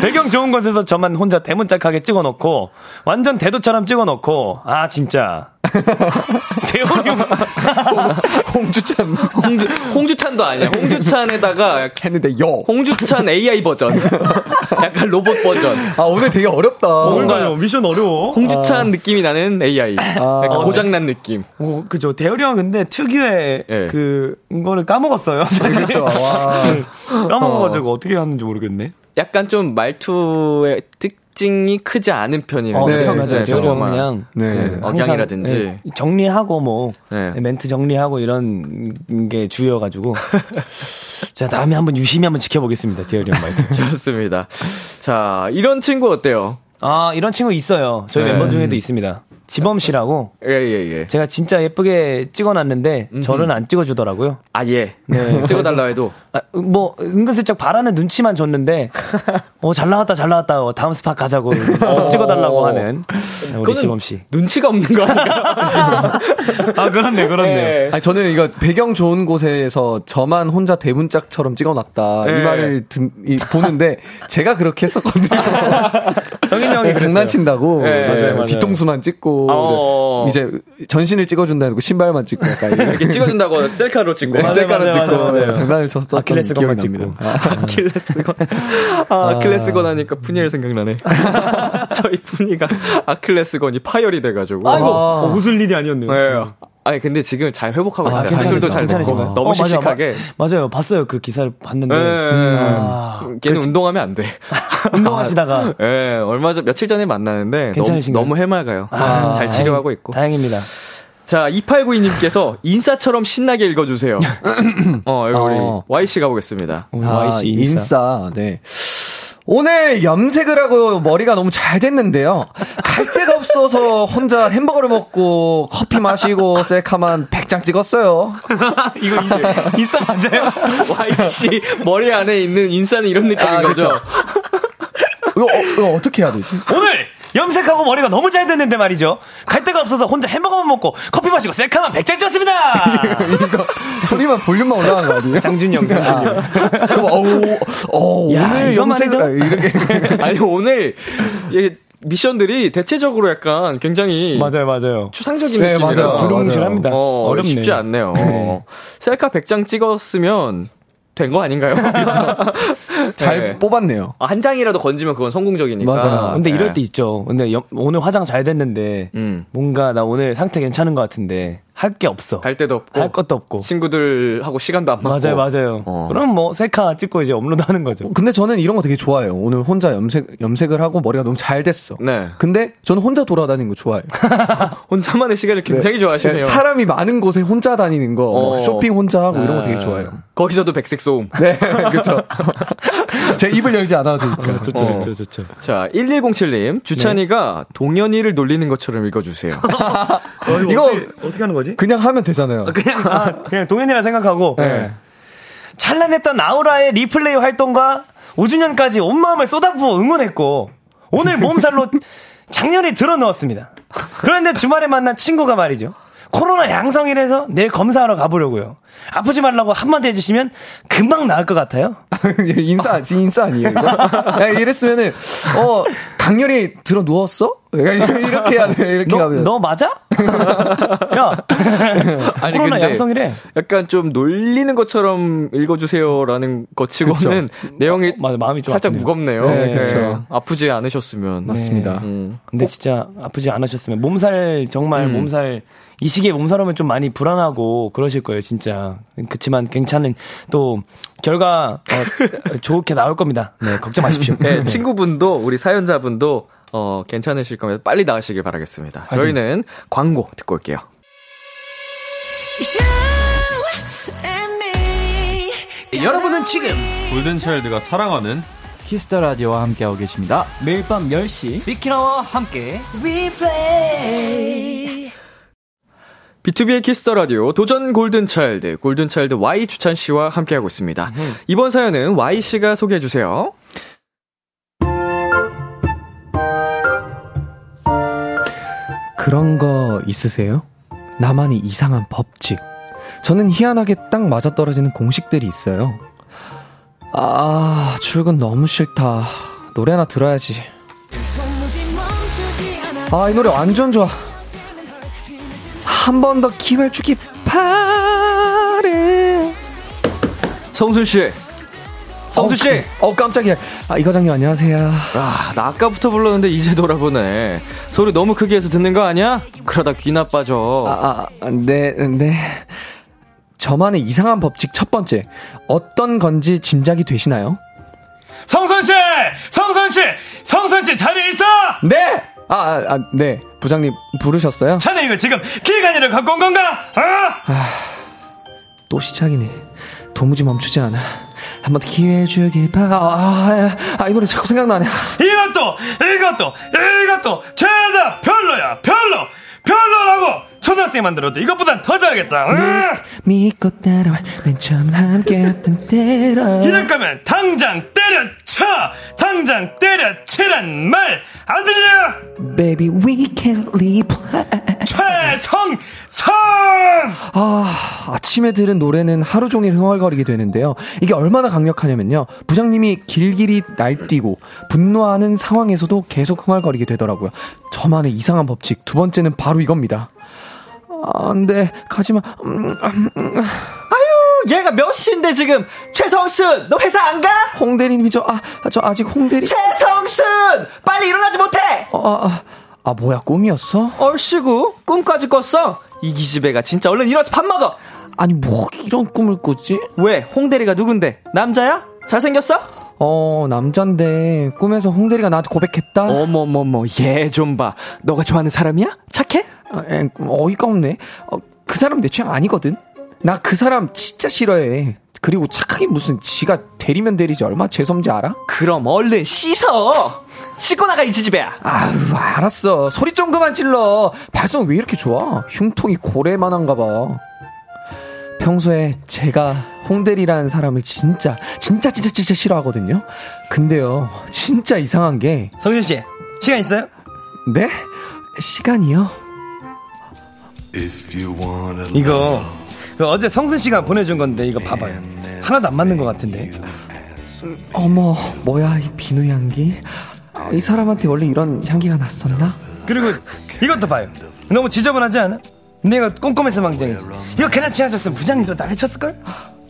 배경 좋은 곳에서 저만 혼자 대문짝하게 찍어놓고 완전 대두처럼 찍어놓고 진짜 대원용 홍주찬 홍주찬도 아니야. 홍주찬에다가 했는데 요 홍주찬 AI 버전. 약간 로봇 버전. 아 오늘 되게 어렵다. 오늘가요 미션 어려워. 홍주찬 느낌이 나는 AI. 약간 고장난 느낌. 오 그죠. 대열이 형 근데 특유의 네. 그거를 까먹었어요. 그렇죠. 까먹어가지고 어떻게 하는지 모르겠네. 약간 좀 말투의 특징이 크지 않은 편이에요. 네, 맞아요. 대열이 형 그냥 네. 억양이라든지 네. 정리하고 뭐 네. 멘트 정리하고 이런 게 주여가지고. 자, 다음에 한번 유심히 한번 지켜보겠습니다. 디어리 형 말씀. 좋습니다. 자, 이런 친구 어때요? 아, 이런 친구 있어요. 저희 네. 멤버 중에도 있습니다. 지범 씨라고. 예, 예, 예. 제가 진짜 예쁘게 찍어놨는데, 저는 안 찍어주더라고요. 아, 예. 네. 찍어달라 해도. 아, 뭐, 은근슬쩍 바라는 눈치만 줬는데, 잘 나왔다, 잘 나왔다. 다음 스팟 가자고. 찍어달라고 하는 우리 지범 씨. 눈치가 없는 거 아닌가? 아, 그렇네. 예. 아니, 저는 이거 배경 좋은 곳에서 저만 혼자 대문짝처럼 찍어놨다. 예. 이 말을 보는데, 제가 그렇게 했었거든요. 성인 형이 장난친다고. 예. 맞아요. 뒤통수만 찍고. 이제 전신을 찍어준다고 신발만 찍고 약간 이렇게 찍어준다고 셀카로 찍고 셀카로 찍고 장난을 쳤던 아킬레스건만 찍고 아킬레스건 아킬레스건 하니까 푸니엘 생각나네. 저희 푸니가 아킬레스건이 파열이 돼가지고 아이고 웃을 일이 아니었네요. 네. 아니 근데 지금 잘 회복하고 있어요. 기술도 잘 되고 너무 씩씩하게. 맞아요. 봤어요. 그 기사를 봤는데 걔는 운동하면 안 돼. 운동하시다가 예, 얼마 전 며칠 전에 만나는데 너무 해맑아요. 잘 치료하고 있고. 다행입니다. 자, 2892님께서 인싸처럼 신나게 읽어주세요. 우리 YC 가보겠습니다. YC 인싸. 네. 오늘 염색을 하고 머리가 너무 잘 됐는데요. 갈 데가 없어서 혼자 햄버거를 먹고 커피 마시고 셀카만 100장 찍었어요. 이거 인싸 맞아요? YC 머리 안에 있는 인싸는 이런 느낌인 거죠? 이거 어떻게 해야 되지? 오늘 염색하고 머리가 너무 잘 됐는데 말이죠. 갈 데가 없어서 혼자 햄버거만 먹고 커피 마시고 셀카만 100장 찍었습니다. 이거 소리만 볼륨만 올라간 거 아니에요? 장준영. 오늘 염색을 이렇게 아니 오늘 미션들이 대체적으로 약간 굉장히 맞아요. 추상적인 네, 느낌이라 두루뭉실합니다. 어렵네. 쉽지 않네요. 네. 셀카 100장 찍었으면. 된 거 아닌가요? 잘 네. 뽑았네요. 한 장이라도 건지면 그건 성공적이니까. 맞아. 근데 이럴 때 네. 있죠. 근데 오늘 화장 잘 됐는데 뭔가 나 오늘 상태 괜찮은 것 같은데 할 게 없어. 갈 데도 없고 할 것도 없고 친구들하고 시간도 안 맞고. 맞아요. 그럼 뭐 셀카 찍고 이제 업로드하는 거죠. 근데 저는 이런 거 되게 좋아해요. 오늘 혼자 염색을 하고 머리가 너무 잘 됐어. 네. 근데 저는 혼자 돌아다니는 거 좋아해요. 혼자만의 시간을 굉장히 네. 좋아하시네요. 사람이 많은 곳에 혼자 다니는 거, 쇼핑 혼자 하고 이런 거 되게 좋아해요. 거기서도 백색 소음. 네, 그렇죠. 제 입을 열지 않아도 되니까. 좋죠. 자, 1107님 주찬이가 네. 동현이를 놀리는 것처럼 읽어주세요. 이거 어떻게 하는 거지? 그냥 하면 되잖아요. 그냥 동현이라 생각하고 네. 찬란했던 아우라의 리플레이 활동과 5주년까지 온 마음을 쏟아부어 응원했고 오늘 몸살로 작년에 들어누웠습니다. 그런데 주말에 만난 친구가 말이죠. 코로나 양성이라서 내일 검사하러 가보려고요. 아프지 말라고 한마디 해주시면 금방 나을 것 같아요. 인싸 아니에요, 이거? 야, 이랬으면은, 강렬히 들어 누웠어? 이렇게 해야 돼, 이렇게 하면. 너 맞아? 야. 아니, 코로나 근데 양성이래. 약간 좀 놀리는 것처럼 읽어주세요라는 것 치고는 그쵸. 내용이 마음이 좀 살짝 아프네요. 무겁네요. 네, 그렇죠. 아프지 않으셨으면. 맞습니다. 네. 근데 진짜 아프지 않으셨으면. 몸살, 이 시기에 몸살 오면 좀 많이 불안하고 그러실 거예요, 진짜. 그치만 괜찮은, 또, 결과, 좋게 나올 겁니다. 네, 걱정 마십시오. 네, 친구분도, 우리 사연자분도, 괜찮으실 겁니다. 빨리 나으시길 바라겠습니다. 저희는 광고 듣고 올게요. 여러분은 지금, 골든차일드가 사랑하는 키스 더 라디오와 함께하고 계십니다. 매일 밤 10시, 비키라와 함께, 리플레이! B2B의 키스 더 라디오 도전 골든차일드 Y 주찬 씨와 함께하고 있습니다. 이번 사연은 Y 씨가 소개해 주세요. 그런 거 있으세요? 나만의 이상한 법칙. 저는 희한하게 딱 맞아떨어지는 공식들이 있어요. 아, 출근 너무 싫다. 노래나 들어야지. 아, 이 노래 완전 좋아. 한 번 더 기회를 주길 바래. 성순씨, 성순씨. 깜짝이야. 아, 이과장님 안녕하세요. 아, 나 아까부터 불렀는데 이제 돌아보네. 소리 너무 크게 해서 듣는 거 아니야? 그러다 귀 나빠져. 네. 저만의 이상한 법칙 첫 번째, 어떤 건지 짐작이 되시나요? 성순씨! 성순씨! 성순씨 자리에 있어! 네! 네. 부장님 부르셨어요? 자네 이거 지금 기간이를 갖고 온 건가? 또 시작이네. 도무지 멈추지 않아. 한 번 더 기회 주길 바라. 이 노래 자꾸 생각나네. 이것도 죄다. 별로야, 별로라고. 초등학생이 만들어도 이것보단 더 잘하겠다. 믿고 따라와. 맨 처음 함께였던 때로. 이럴 거면 당장 때려치란 말 안 들려. Baby we can't leave. 최성선. 아침에 들은 노래는 하루 종일 흥얼거리게 되는데요, 이게 얼마나 강력하냐면요, 부장님이 길길이 날뛰고 분노하는 상황에서도 계속 흥얼거리게 되더라고요. 저만의 이상한 법칙 두 번째는 바로 이겁니다. 안돼, 가지마. 아유, 얘가 몇 시인데 지금. 최성순, 너 회사 안 가? 홍대리님이 저 아직 홍대리. 최성순, 빨리 일어나지 못해. 뭐야, 꿈이었어? 얼씨구, 꿈까지 꿨어. 이 기집애가 진짜. 얼른 일어나서 밥 먹어. 아니 뭐 이런 꿈을 꾸지? 왜, 홍대리가 누군데? 남자야? 잘생겼어? 남잔데 꿈에서 홍대리가 나한테 고백했다? 어머머머, 얘 좀 봐. 너가 좋아하는 사람이야? 착해? 어이가 없네. 그 사람 내 취향 아니거든. 나 그 사람 진짜 싫어해. 그리고 착하긴 무슨, 지가 대리면 대리지 얼마나 재수없는지 알아? 그럼 얼른 씻어. 씻고 나가 이 지집애야. 아유, 알았어. 소리 좀 그만 질러. 발성 왜 이렇게 좋아? 흉통이 고래만한가 봐. 평소에 제가 홍대리라는 사람을 진짜 싫어하거든요. 근데요, 진짜 이상한 게. 성준씨, 시간 있어요? 네? 시간이요? 이거 어제 성순씨가 보내준 건데 이거 봐봐요. 하나도 안 맞는 것 같은데. 어머, 뭐야 이 비누 향기. 이 사람한테 원래 이런 향기가 났었나? 그리고 이것도 봐요. 너무 지저분하지 않아? 내가 꼼꼼해서 망정이지. 이거 괜한 지나쳤으면 부장님도 날 해쳤을걸?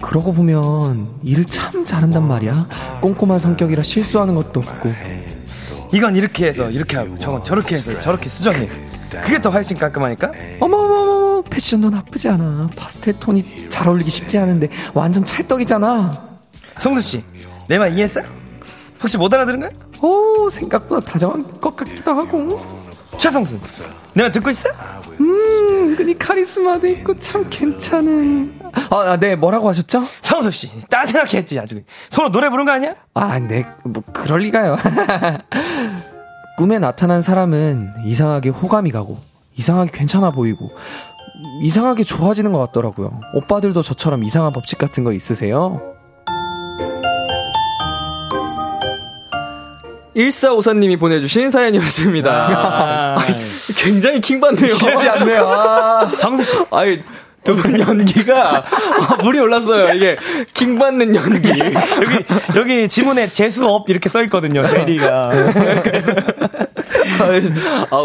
그러고 보면 일을 참 잘한단 말이야. 꼼꼼한 성격이라 실수하는 것도 없고. 이건 이렇게 해서 이렇게 하고, 저건 저렇게 해서 저렇게 수정해. 그게 더 훨씬 깔끔하니까? 어머머머, 패션도 나쁘지 않아. 파스텔 톤이 잘 어울리기 쉽지 않은데 완전 찰떡이잖아. 성수씨, 내 말 이해했어? 혹시 못 알아들은 거야? 생각보다 다정한 것 같기도 하고. 최성수, 내가 듣고 있어? 근데 카리스마도 있고 참 괜찮은. 네, 뭐라고 하셨죠? 성수씨, 딴 생각했지. 아주 서로 노래 부른 거 아니야? 네, 뭐 그럴 리가요. 꿈에 나타난 사람은 이상하게 호감이 가고, 이상하게 괜찮아 보이고, 이상하게 좋아지는 것 같더라고요. 오빠들도 저처럼 이상한 법칙 같은 거 있으세요? 1454님이 보내주신 사연이었습니다. 굉장히 킹받네요. 쉽지 않네요. 상수씨, 두 분 연기가 물이 올랐어요. 이게 킹받는 연기. 여기 지문에 재수업 이렇게 써있거든요, 대리가.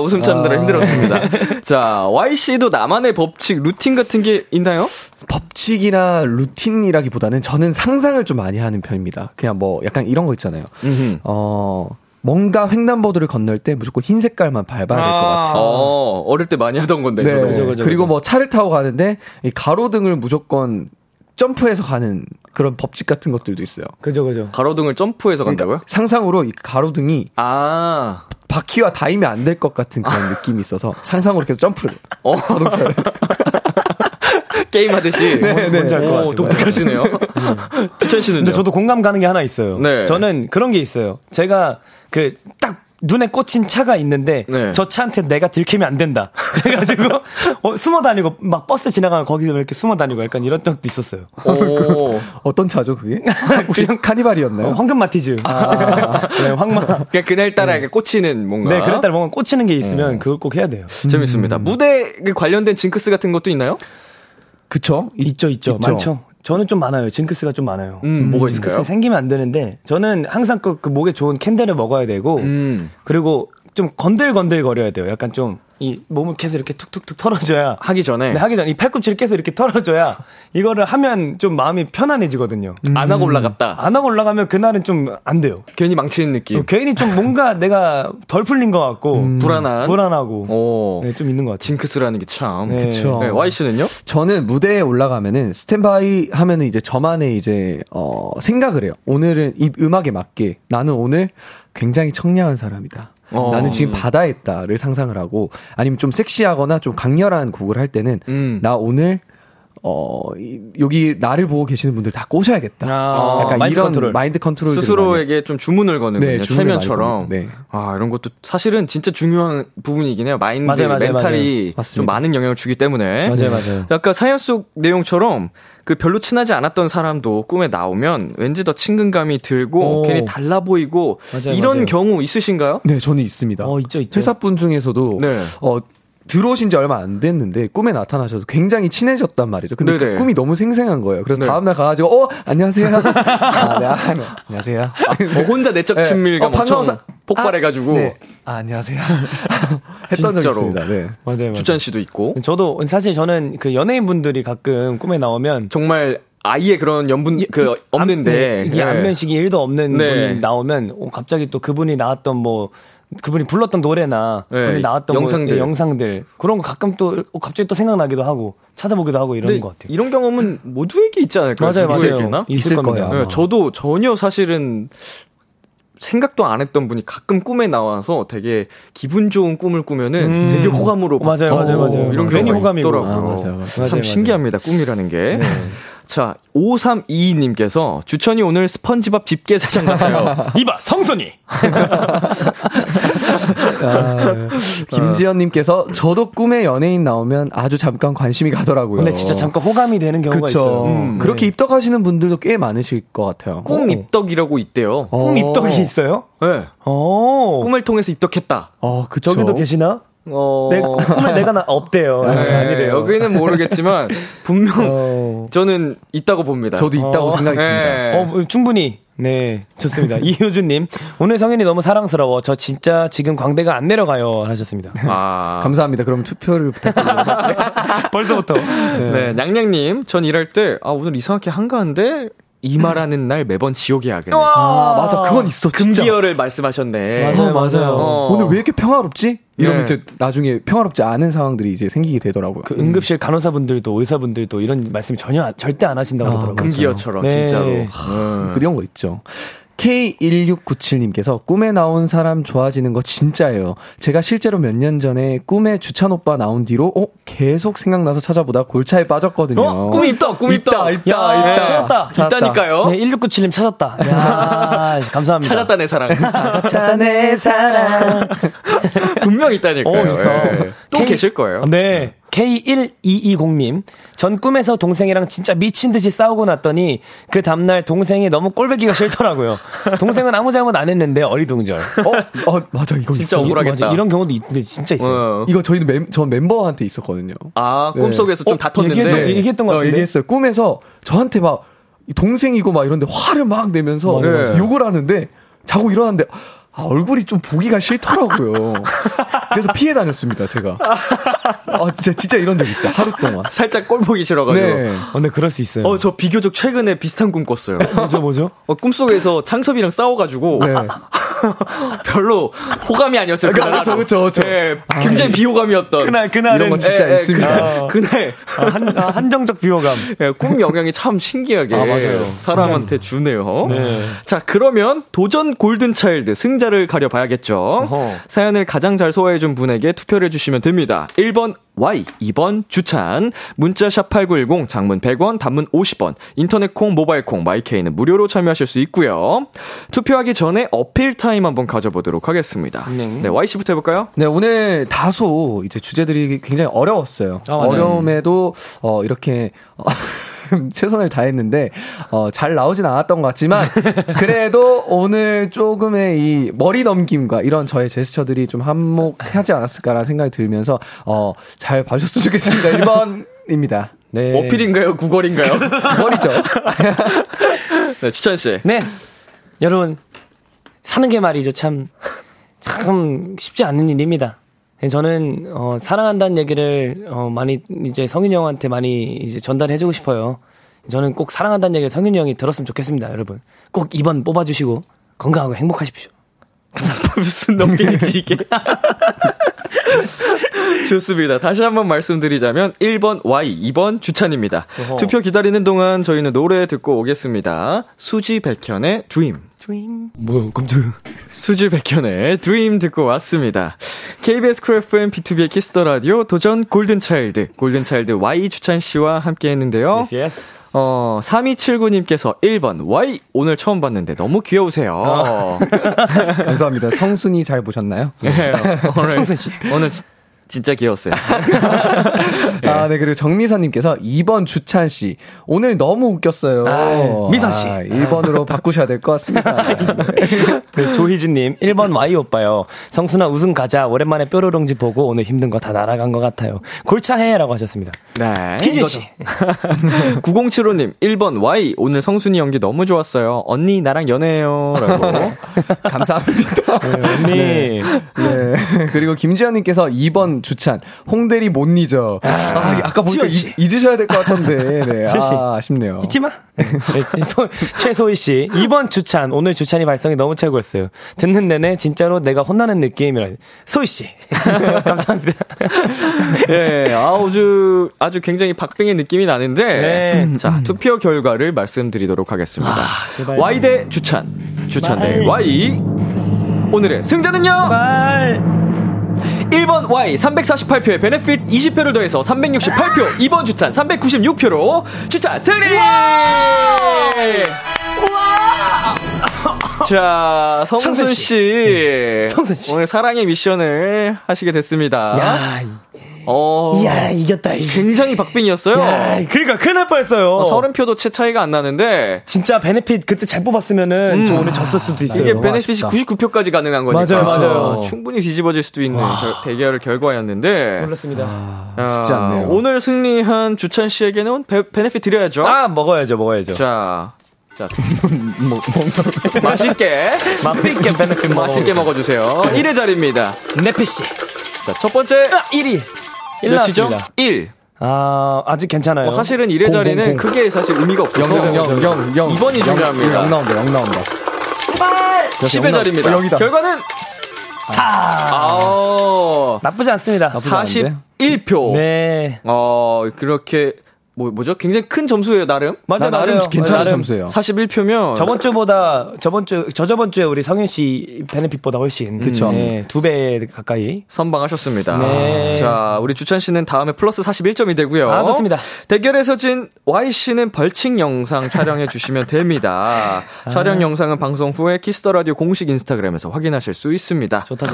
웃음 참느라 힘들었습니다. 자, YC도 나만의 법칙, 루틴 같은 게 있나요? 법칙이나 루틴이라기보다는 저는 상상을 좀 많이 하는 편입니다. 그냥 뭐 약간 이런 거 있잖아요. 뭔가 횡단보도를 건널 때 무조건 흰 색깔만 밟아야 될 것 같아요. 어릴 때 많이 하던 건데. 네. 그죠. 그리고 뭐 차를 타고 가는데 이 가로등을 무조건 점프해서 가는 그런 법칙 같은 것들도 있어요. 그죠. 가로등을 점프해서 간다고요? 그러니까 상상으로 이 가로등이 바퀴와 닿으면 안 될 것 같은 그런 느낌이 있어서 상상으로 계속 점프를. 자동차를. 게임하듯이. 네네. 독특하시네요. 추천 씨는요? 근데 저도 공감 가는 게 하나 있어요. 네. 저는 그런 게 있어요. 제가 그 딱 눈에 꽂힌 차가 있는데, 네, 저 차한테 내가 들키면 안 된다. 그래가지고 숨어 다니고 막 버스 지나가면 거기서 이렇게 숨어 다니고 약간 이런 적도 있었어요. 어떤 차죠 그게? 혹시 카니발이었나요? 황금 마티즈. 네, 황마. 그날따라 꽂히는 뭔가. 네, 그날따라 뭔가 꽂히는 게 있으면 그걸 꼭 해야 돼요. 재밌습니다. 무대 관련된 징크스 같은 것도 있나요? 그쵸? 있죠. 많죠. 저는 좀 많아요. 징크스가 좀 많아요. 뭐가 있을까요? 징크스 생기면 안 되는데, 저는 항상 그 목에 좋은 캔들을 먹어야 되고, 그리고 좀 건들건들 거려야 돼요. 약간 좀 이 몸을 계속 이렇게 툭툭툭 털어줘야 하기 전에 네, 하기 전에 이 팔꿈치를 계속 이렇게 털어줘야 이거를 하면 좀 마음이 편안해지거든요. 안 하고 올라갔다. 안 하고 올라가면 그날은 좀 안 돼요. 괜히 망치는 느낌. 괜히 좀 뭔가 내가 덜 풀린 것 같고 불안하고 네, 좀 있는 것 같아요. 징크스라는 게 참. 네. 그렇죠. 네, Y 씨는요? 저는 무대에 올라가면은 스탠바이 하면은 이제 저만의 이제 생각을 해요. 오늘은 이 음악에 맞게 나는 오늘 굉장히 청량한 사람이다. 나는 지금 바다에 있다를 상상을 하고, 아니면 좀 섹시하거나 좀 강렬한 곡을 할 때는 나 오늘 여기 나를 보고 계시는 분들 다 꼬셔야겠다. 약간 마인드 이런 컨트롤. 마인드 컨트롤 스스로에게 많이. 좀 주문을 거는군요. 최면처럼. 네, 네. 아 이런 것도 사실은 진짜 중요한 부분이긴 해요. 마인드 멘탈이 좀 많은 영향을 주기 때문에. 맞아요. 약간 사연 속 내용처럼. 그 별로 친하지 않았던 사람도 꿈에 나오면 왠지 더 친근감이 들고 괜히 달라 보이고 맞아요. 경우 있으신가요? 네, 저는 있습니다. 있죠. 회사분 중에서도 네. 들어오신 지 얼마 안 됐는데 꿈에 나타나셔서 굉장히 친해졌단 말이죠. 근데 그 꿈이 너무 생생한 거예요. 그래서 다음날 가가지고 안녕하세요. 안녕하세요. 혼자 내적 친밀감 엄청 폭발해가지고 안녕하세요. 했던 적이 있습니다. 네. 맞아요. 주찬 씨도 있고. 저도 사실 저는 그 연예인분들이 가끔 꿈에 나오면 정말 아예 그런 연분 그 없는데 이게 안면식이 1도 없는 분 나오면 갑자기 또 그분이 나왔던 그분이 불렀던 노래나 그분이 나왔던 영상들 그런 거 가끔 또 갑자기 또 생각나기도 하고 찾아보기도 하고 이런 것 같아요. 이런 경험은 모두에게 있지 않을까요? 맞아요. 있을 거예요. 네, 저도 전혀 사실은 생각도 안 했던 분이 가끔 꿈에 나와서 되게 기분 좋은 꿈을 꾸면은 되게 호감으로 맞아요. 이런 괜히 호감이 있더라고요. 맞아요. 신기합니다. 꿈이라는 게. 네. 자, 5322님께서 주천이 오늘 스펀지밥 집게사장 같아요. 이봐 성순이. 김지연님께서 저도 꿈에 연예인 나오면 아주 잠깐 관심이 가더라고요. 근데 진짜 잠깐 호감이 되는 경우가 있어요. 그렇게 입덕하시는 분들도 꽤 많으실 것 같아요. 꿈 입덕이라고 있대요. 꿈 입덕이 있어요? 네. 꿈을 통해서 입덕했다. 저기도 계시나? 꿈에 내가 없대요. 아니래요. 여기는 모르겠지만 분명 저는 있다고 봅니다. 저도 있다고 생각이 듭니다. 충분히. 네, 좋습니다. 이효준님, 오늘 성현이 너무 사랑스러워. 저 진짜 지금 광대가 안 내려가요. 하셨습니다. 감사합니다. 그럼 투표를 부탁드립니다. 벌써부터. 네, 양양님, 전 일할 때, 오늘 이상하게 한가한데? 이마라는 날 매번 지옥의 악이네. 맞아. 그건 있어. 진짜. 금기어를 말씀하셨네. 맞아요. 오늘 왜 이렇게 평화롭지? 이러면 이제 나중에 평화롭지 않은 상황들이 이제 생기게 되더라고요. 그 응급실 간호사분들도 의사분들도 이런 말씀 절대 안 하신다고 하더라고요. 금기어처럼 진짜로. 그런 거 있죠. K1697님께서 꿈에 나온 사람 좋아지는 거 진짜예요. 제가 실제로 몇 년 전에 꿈에 주찬 오빠 나온 뒤로 계속 생각나서 찾아보다 골차에 빠졌거든요. 꿈이 있다. 꿈이 있다. 찾았다. 있다니까요. 네, 1697님 찾았다. 야, 감사합니다. 찾았다 내 사랑. 찾았다 내 사랑. 분명 있다니까요. 좋다. 네. 또 계실 거예요. 네. K1220님, 전 꿈에서 동생이랑 진짜 미친 듯이 싸우고 났더니 그 다음날 동생이 너무 꼴배기가 싫더라고요. 동생은 아무 잘못 안 했는데 어리둥절. 맞아, 이거 진짜 억울하겠다. 이런 경우도 있는데 진짜 있어요. 이거 저희는 전 멤버한테 있었거든요. 꿈속에서 좀 다퉜는데 얘기했던 것 같은데. 얘기했어요. 꿈에서 저한테 막 동생이고 막 이런데 화를 막 내면서 욕을 하는데 자고 일어났는데. 얼굴이 좀 보기가 싫더라고요. 그래서 피해 다녔습니다, 제가. 진짜 이런 적 있어요, 하루 동안. 살짝 꼴 보기 싫어가지고. 네. 근데 그럴 수 있어요. 저 비교적 최근에 비슷한 꿈 꿨어요. 뭐죠? 꿈속에서 창섭이랑 싸워가지고. 네. 별로 호감이 아니었어요, 그날. 그쵸. 네, 굉장히 비호감이었던. 그날은. 이런 거 진짜 있습니다. 그날. 한정적 비호감. 꿈 영향이 참 신기하게. 맞아요. 사람한테 주네요. 네. 자, 그러면 도전 골든차일드 승자 를 가려봐야겠죠. 사연을 가장 잘 소화해준 분에게 투표를 해주시면 됩니다. 1번 Y, 2번 주찬. 문자 샵 8910, 장문 100원, 단문 50원. 인터넷 콩, 모바일 콩, 마이케이는 무료로 참여하실 수 있고요. 투표하기 전에 어필 타임 한번 가져보도록 하겠습니다. 네, Y 씨부터 해볼까요? 네, 오늘 다소 이제 주제들이 굉장히 어려웠어요. 어려움에도 이렇게 최선을 다했는데 잘 나오진 않았던 것 같지만 그래도 오늘 조금의 이 머리 넘김과 이런 저의 제스처들이 좀 한몫하지 않았을까라는 생각이 들면서 잘 봐주셨으면 좋겠습니다. 1번입니다. 네. 어필인가요? 구걸인가요? 구걸이죠. 네, 추천 씨. 네. 여러분, 사는 게 말이죠. 참 쉽지 않은 일입니다. 저는 사랑한다는 얘기를 많이 이제 성윤이 형한테 많이 이제 전달해주고 싶어요. 저는 꼭 사랑한다는 얘기를 성윤이 형이 들었으면 좋겠습니다, 여러분. 꼭 2번 뽑아주시고 건강하고 행복하십시오. 감사합니다. 무슨 넘기지 이게. 좋습니다. 다시 한번 말씀드리자면 1번 Y, 2번 주찬입니다. 어허. 투표 기다리는 동안 저희는 노래 듣고 오겠습니다. 수지 백현의 드림. 드림. 뭐야, 깜짝이야. 수지 백현의 드림 듣고 왔습니다. KBS 쿨 FM B2B의 키스 더 라디오 도전 골든차일드. 골든차일드 Y 주찬 씨와 함께 했는데요. Yes, yes. 3279님께서 1번 Y 오늘 처음 봤는데 너무 귀여우세요. 감사합니다. 성순이 잘 보셨나요? 네, 오늘 성순 씨 오늘 진짜 귀여웠어요. 네. 아, 네. 그리고 정미선님께서 2번 주찬 씨 오늘 너무 웃겼어요. 아유, 미선 씨 1번으로 바꾸셔야 될 것 같습니다. 네. 네, 조희진님 1번 Y 오빠요. 성순아 우승 가자. 오랜만에 뾰로롱지 보고 오늘 힘든 거 다 날아간 것 같아요. 골차해라고 하셨습니다. 네. 희진 씨. 9075님 1번 Y 오늘 성순이 연기 너무 좋았어요. 언니 나랑 연애해요라고. 감사합니다. 네, 언니. 네. 그리고 김지현님께서 2번 주찬 홍대리 못 잊어. 아, 아까 보니까 잊으셔야 될 것 같던데. 네. 아, 아쉽네요. 잊지 마. 최소희 씨 2번 주찬 오늘 주찬이 발성이 너무 최고였어요. 듣는 내내 진짜로 내가 혼나는 느낌이라. 소희 씨 감사합니다. 예, 아주 굉장히 박빙의 느낌이 나는데. 네. 자 투표 결과를 말씀드리도록 하겠습니다. 아, Y 대 주찬, 주찬 대 Y. 오늘의 승자는요. 제발. 1번 Y 348표에 베네핏 20표를 더해서 368표, 2번 주찬 396표로 주찬 승리! 자, 성순씨. 성순씨. 오늘 사랑의 미션을 하시게 됐습니다. 야. 이야, 이겼다. 굉장히 박빙이었어요. 야, 그러니까 큰일 날 뻔했어요. 30표도 채 차이가 안 나는데 진짜 베네핏 그때 잘 뽑았으면은 저 오늘 졌을 수도 있어요. 이게 베네핏이 99표까지 가능한 거니까. 맞아요, 맞아요. 충분히 뒤집어질 수도 있는 대결 결과였는데. 놀랐습니다. 쉽지 않네요. 오늘 승리한 주찬 씨에게는 베네핏 드려야죠. 아, 먹어야죠. 자, 맛있게 베네핏 맛있게 먹어주세요. 1의 자리입니다. 네피 씨. 자, 첫 번째 1위. 1. 아, 아직 괜찮아요. 사실은 1의 자리는 0. 크게 사실 의미가 없어서 0. 2번이 중요합니다. 0 나온다. 제발! 10의 자리입니다. 여기다. 결과는 4. 아, 나쁘지 않습니다. 41표. 네. 그렇게 뭐죠? 굉장히 큰 점수예요, 나름. 맞아, 나름 괜찮은 점수예요. 41표면 저번 주에 우리 성윤 씨 베네핏보다 훨씬 그쵸. 네, 2배 가까이 선방하셨습니다. 네. 자, 우리 주찬 씨는 다음에 플러스 41점이 되고요. 아, 좋습니다. 대결에서 진 Y 씨는 벌칙 영상 촬영해 주시면 됩니다. 촬영 영상은 방송 후에 키스 더 라디오 공식 인스타그램에서 확인하실 수 있습니다. 좋다.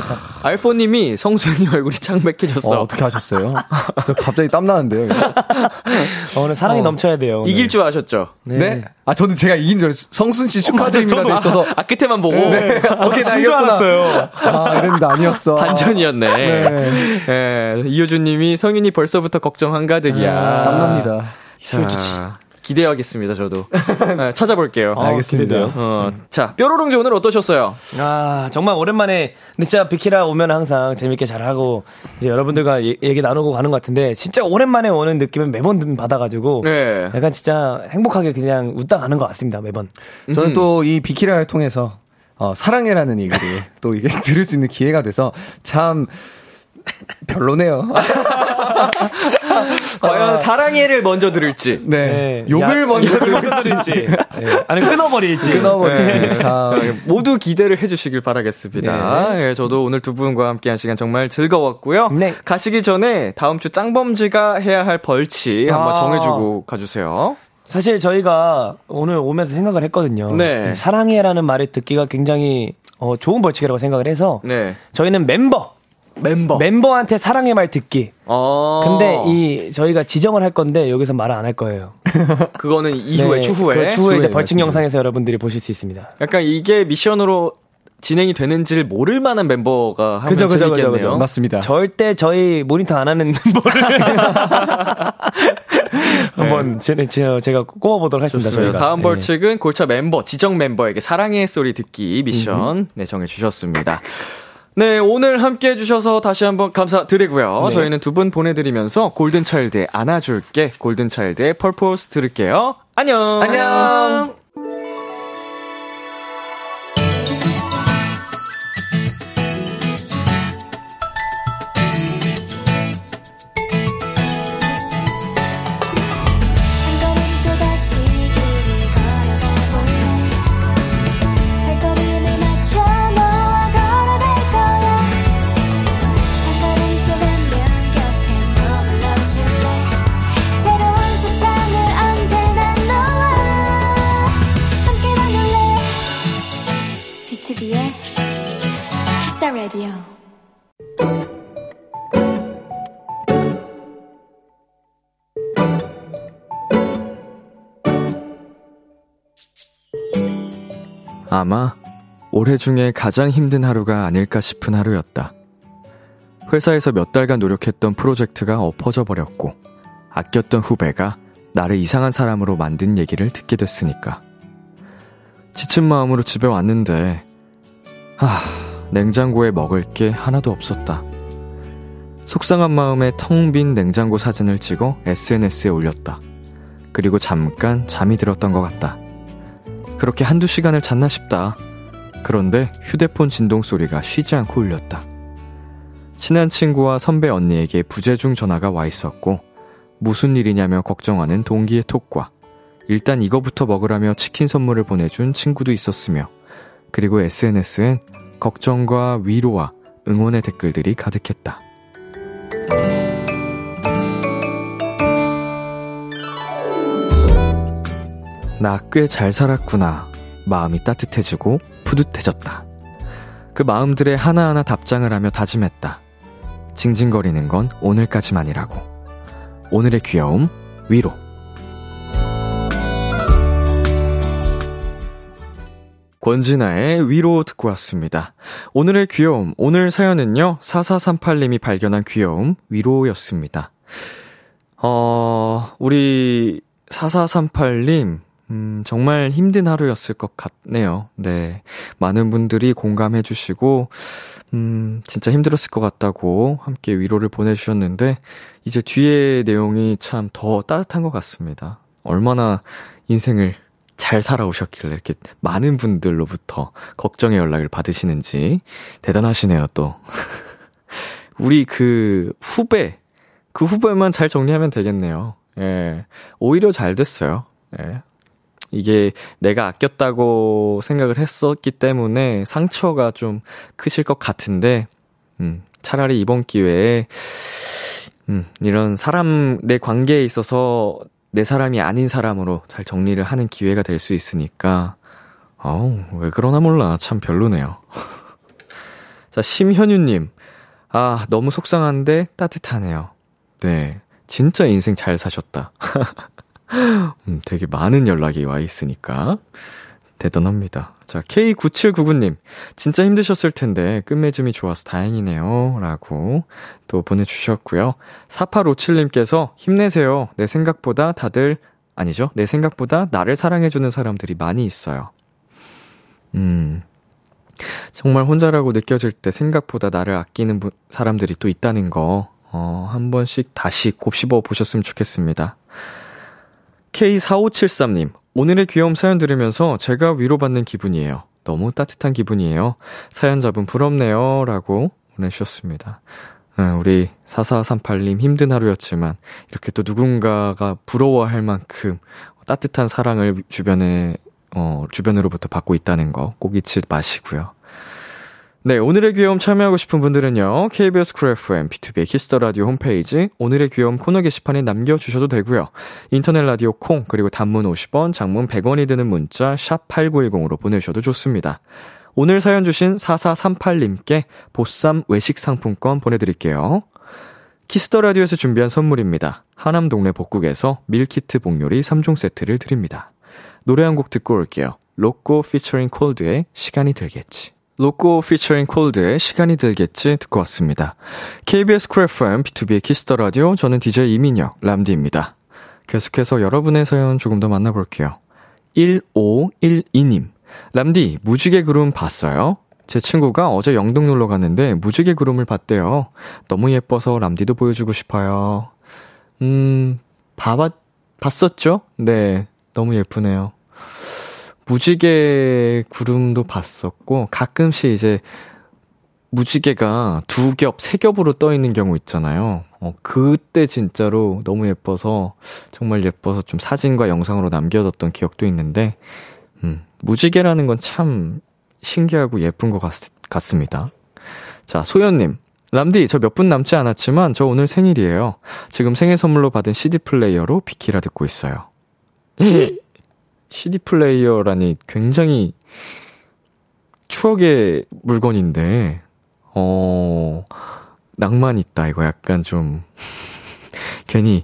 알포 님이 성순이 얼굴이 창백해졌어. 어떻게 하셨어요? 저 갑자기 땀 나는데요. 오늘 사랑이 넘쳐야 돼요. 오늘. 이길 줄 아셨죠? 네. 아, 저는 제가 이긴 줄 성순 씨 축하드립니다. 돼 있어서 아 끝에만 보고 네. 어떻게 다 이겼구나. 아, 이랬는데 아니었어. 반전이었네. 네. 네. 이효준님이 성윤이 벌써부터 걱정 한가득이야. 땀납니다. 기대하겠습니다. 저도 네, 찾아볼게요. 알겠습니다. 자, 뾰로롱지 오늘 어떠셨어요? 아, 정말 오랜만에 근데 진짜 비키라 오면 항상 재밌게 잘하고 이제 여러분들과 얘기 나누고 가는 것 같은데 진짜 오랜만에 오는 느낌을 매번 받아가지고 네. 약간 진짜 행복하게 그냥 웃다 가는 것 같습니다. 매번. 저는 또 이 비키라를 통해서 사랑해라는 얘기를 또 이게 들을 수 있는 기회가 돼서 참 별로네요. 과연 사랑해를 먼저 들을지, 네, 욕을 먼저 들을지, 네. 아니 끊어버릴지. 네. 자, 모두 기대를 해주시길 바라겠습니다. 네. 네, 저도 오늘 두 분과 함께한 시간 정말 즐거웠고요. 네. 가시기 전에 다음 주 짱범지가 해야 할 벌칙 한번 정해주고 가주세요. 사실 저희가 오늘 오면서 생각을 했거든요. 네. 사랑해라는 말을 듣기가 굉장히 좋은 벌칙이라고 생각을 해서 네. 저희는 멤버한테 사랑의 말 듣기. 근데 저희가 지정을 할 건데 여기서 말을 안 할 거예요. 그거는 이후에, 네, 추후에 이제 벌칙 맞습니다. 영상에서 여러분들이 보실 수 있습니다. 약간 이게 미션으로 진행이 되는지를 모를 만한 멤버가 하면 재밌겠네요. 맞습니다. 절대 저희 모니터 안 하는 멤버를 한번 제가 꼽아보도록 하겠습니다. 저희가. 다음 벌칙은 골차 멤버, 지정 멤버에게 사랑의 소리 듣기 미션 네, 정해주셨습니다. 네, 오늘 함께해 주셔서 다시 한번 감사드리고요. 네. 저희는 두 분 보내드리면서 골든차일드의 안아줄게, 골든차일드의 퍼포스 들을게요. 안녕. 안녕. 아마 올해 중에 가장 힘든 하루가 아닐까 싶은 하루였다. 회사에서 몇 달간 노력했던 프로젝트가 엎어져 버렸고, 아꼈던 후배가 나를 이상한 사람으로 만든 얘기를 듣게 됐으니까. 지친 마음으로 집에 왔는데 냉장고에 먹을 게 하나도 없었다. 속상한 마음에 텅 빈 냉장고 사진을 찍어 SNS에 올렸다. 그리고 잠깐 잠이 들었던 것 같다. 그렇게 한두 시간을 잤나 싶다. 그런데 휴대폰 진동소리가 쉬지 않고 울렸다. 친한 친구와 선배 언니에게 부재중 전화가 와 있었고, 무슨 일이냐며 걱정하는 동기의 톡과 일단 이거부터 먹으라며 치킨 선물을 보내준 친구도 있었으며, 그리고 SNS엔 걱정과 위로와 응원의 댓글들이 가득했다. 나 꽤 잘 살았구나. 마음이 따뜻해지고 푸듯해졌다. 그 마음들에 하나하나 답장을 하며 다짐했다. 징징거리는 건 오늘까지만이라고. 오늘의 귀여움, 위로. 권진아의 위로 듣고 왔습니다. 오늘의 귀여움, 오늘 사연은요, 4438님이 발견한 귀여움, 위로였습니다. 우리 4438님, 정말 힘든 하루였을 것 같네요. 네. 많은 분들이 공감해주시고, 진짜 힘들었을 것 같다고 함께 위로를 보내주셨는데, 이제 뒤에 내용이 참 더 따뜻한 것 같습니다. 얼마나 인생을 잘 살아오셨길래 이렇게 많은 분들로부터 걱정의 연락을 받으시는지. 대단하시네요, 또. 우리 그 후배만 잘 정리하면 되겠네요. 예. 오히려 잘 됐어요. 예. 이게 내가 아꼈다고 생각을 했었기 때문에 상처가 좀 크실 것 같은데, 차라리 이번 기회에, 이런 사람, 내 관계에 있어서 내 사람이 아닌 사람으로 잘 정리를 하는 기회가 될 수 있으니까, 왜 그러나 몰라. 참 별로네요. 자, 심현유님. 아, 너무 속상한데 따뜻하네요. 네. 진짜 인생 잘 사셨다. 되게 많은 연락이 와 있으니까. 대단합니다. 자, K9799님. 진짜 힘드셨을 텐데 끝맺음이 좋아서 다행이네요. 라고 또 보내주셨고요. 4857님께서 힘내세요. 내 생각보다 나를 사랑해주는 사람들이 많이 있어요. 정말 혼자라고 느껴질 때 생각보다 나를 아끼는 사람들이 또 있다는 거, 한 번씩 다시 곱씹어 보셨으면 좋겠습니다. K4573님. 오늘의 귀여움 사연 들으면서 제가 위로받는 기분이에요. 너무 따뜻한 기분이에요. 사연자분 부럽네요. 라고 보내주셨습니다. 우리 4438님 힘든 하루였지만 이렇게 또 누군가가 부러워할 만큼 따뜻한 사랑을 주변으로부터 받고 있다는 거 꼭 잊지 마시고요. 네, 오늘의 귀여움 참여하고 싶은 분들은요, KBS 쿨 FM, B2B 키스 더 라디오 홈페이지 오늘의 귀여움 코너 게시판에 남겨주셔도 되고요. 인터넷 라디오 콩, 그리고 단문 50원, 장문 100원이 드는 문자 샵 8910으로 보내주셔도 좋습니다. 오늘 사연 주신 4438님께 보쌈 외식 상품권 보내드릴게요. 키스 더 라디오에서 준비한 선물입니다. 하남 동네 복국에서 밀키트 복요리 3종 세트를 드립니다. 노래 한 곡 듣고 올게요. 로꼬 피처링 콜드의 시간이 들겠지. 로꼬 피처링 콜드의 시간이 들겠지 듣고 왔습니다. KBS 쿨 FM, B2B의 키스 더 라디오, 저는 DJ 이민혁, 람디입니다. 계속해서 여러분의 사연 조금 더 만나볼게요. 1512님, 람디, 무지개 구름 봤어요? 제 친구가 어제 영등 놀러 갔는데 무지개 구름을 봤대요. 너무 예뻐서 람디도 보여주고 싶어요. 봤었죠? 네, 너무 예쁘네요. 무지개 구름도 봤었고, 가끔씩 이제 무지개가 두 겹, 세 겹으로 떠 있는 경우 있잖아요. 그때 진짜로 너무 예뻐서, 정말 예뻐서 좀 사진과 영상으로 남겨뒀던 기억도 있는데, 무지개라는 건 참 신기하고 예쁜 것 같습니다. 자, 소연님. 람디, 저 몇 분 남지 않았지만 저 오늘 생일이에요. 지금 생일 선물로 받은 CD 플레이어로 비키라 듣고 있어요. CD 플레이어라니 굉장히 추억의 물건인데, 낭만 있다. 이거 약간 좀, 괜히,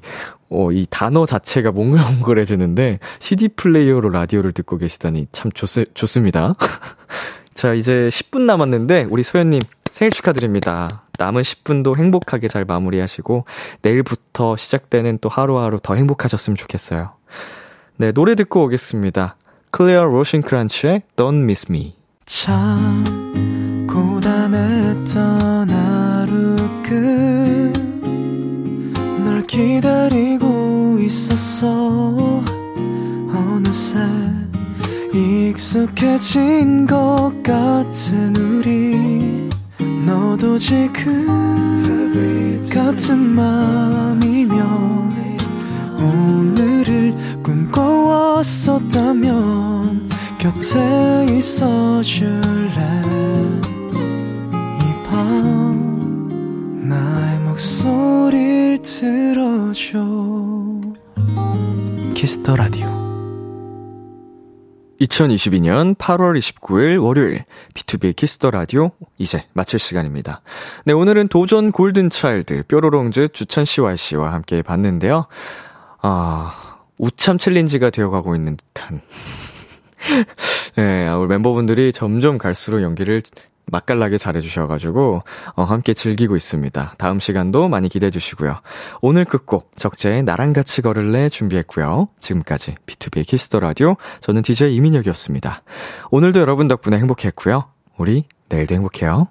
이 단어 자체가 몽글몽글해지는데, CD 플레이어로 라디오를 듣고 계시다니 참 좋습니다. 자, 이제 10분 남았는데, 우리 소연님 생일 축하드립니다. 남은 10분도 행복하게 잘 마무리하시고, 내일부터 시작되는 또 하루하루 더 행복하셨으면 좋겠어요. 네, 노래 듣고 오겠습니다. 클레어 로신크란츠의 Don't Miss Me. 참 고단했던 하루 끝 널 기다리고 있었어. 어느새 익숙해진 것 같은 우리. 너도 지금 같은 맘이면 오늘을 꿈꿔왔었다면 곁에 있어줄래. 이 밤 나의 목소리를 들어줘. Kiss the Radio. 2022년 8월 29일 월요일 B2B 키스 더 라디오 이제 마칠 시간입니다. 네, 오늘은 도전 골든 차일드 뾰로롱즈 주찬 씨, YC와 함께 봤는데요. 우참 챌린지가 되어가고 있는 듯한. 네, 우리 멤버분들이 점점 갈수록 연기를 맛깔나게 잘해주셔가지고 함께 즐기고 있습니다. 다음 시간도 많이 기대해주시고요. 오늘 끝곡 적재의 나랑 같이 걸을래 준비했고요. 지금까지 B2B 키스 더 라디오, 저는 DJ 이민혁이었습니다. 오늘도 여러분 덕분에 행복했고요. 우리 내일도 행복해요.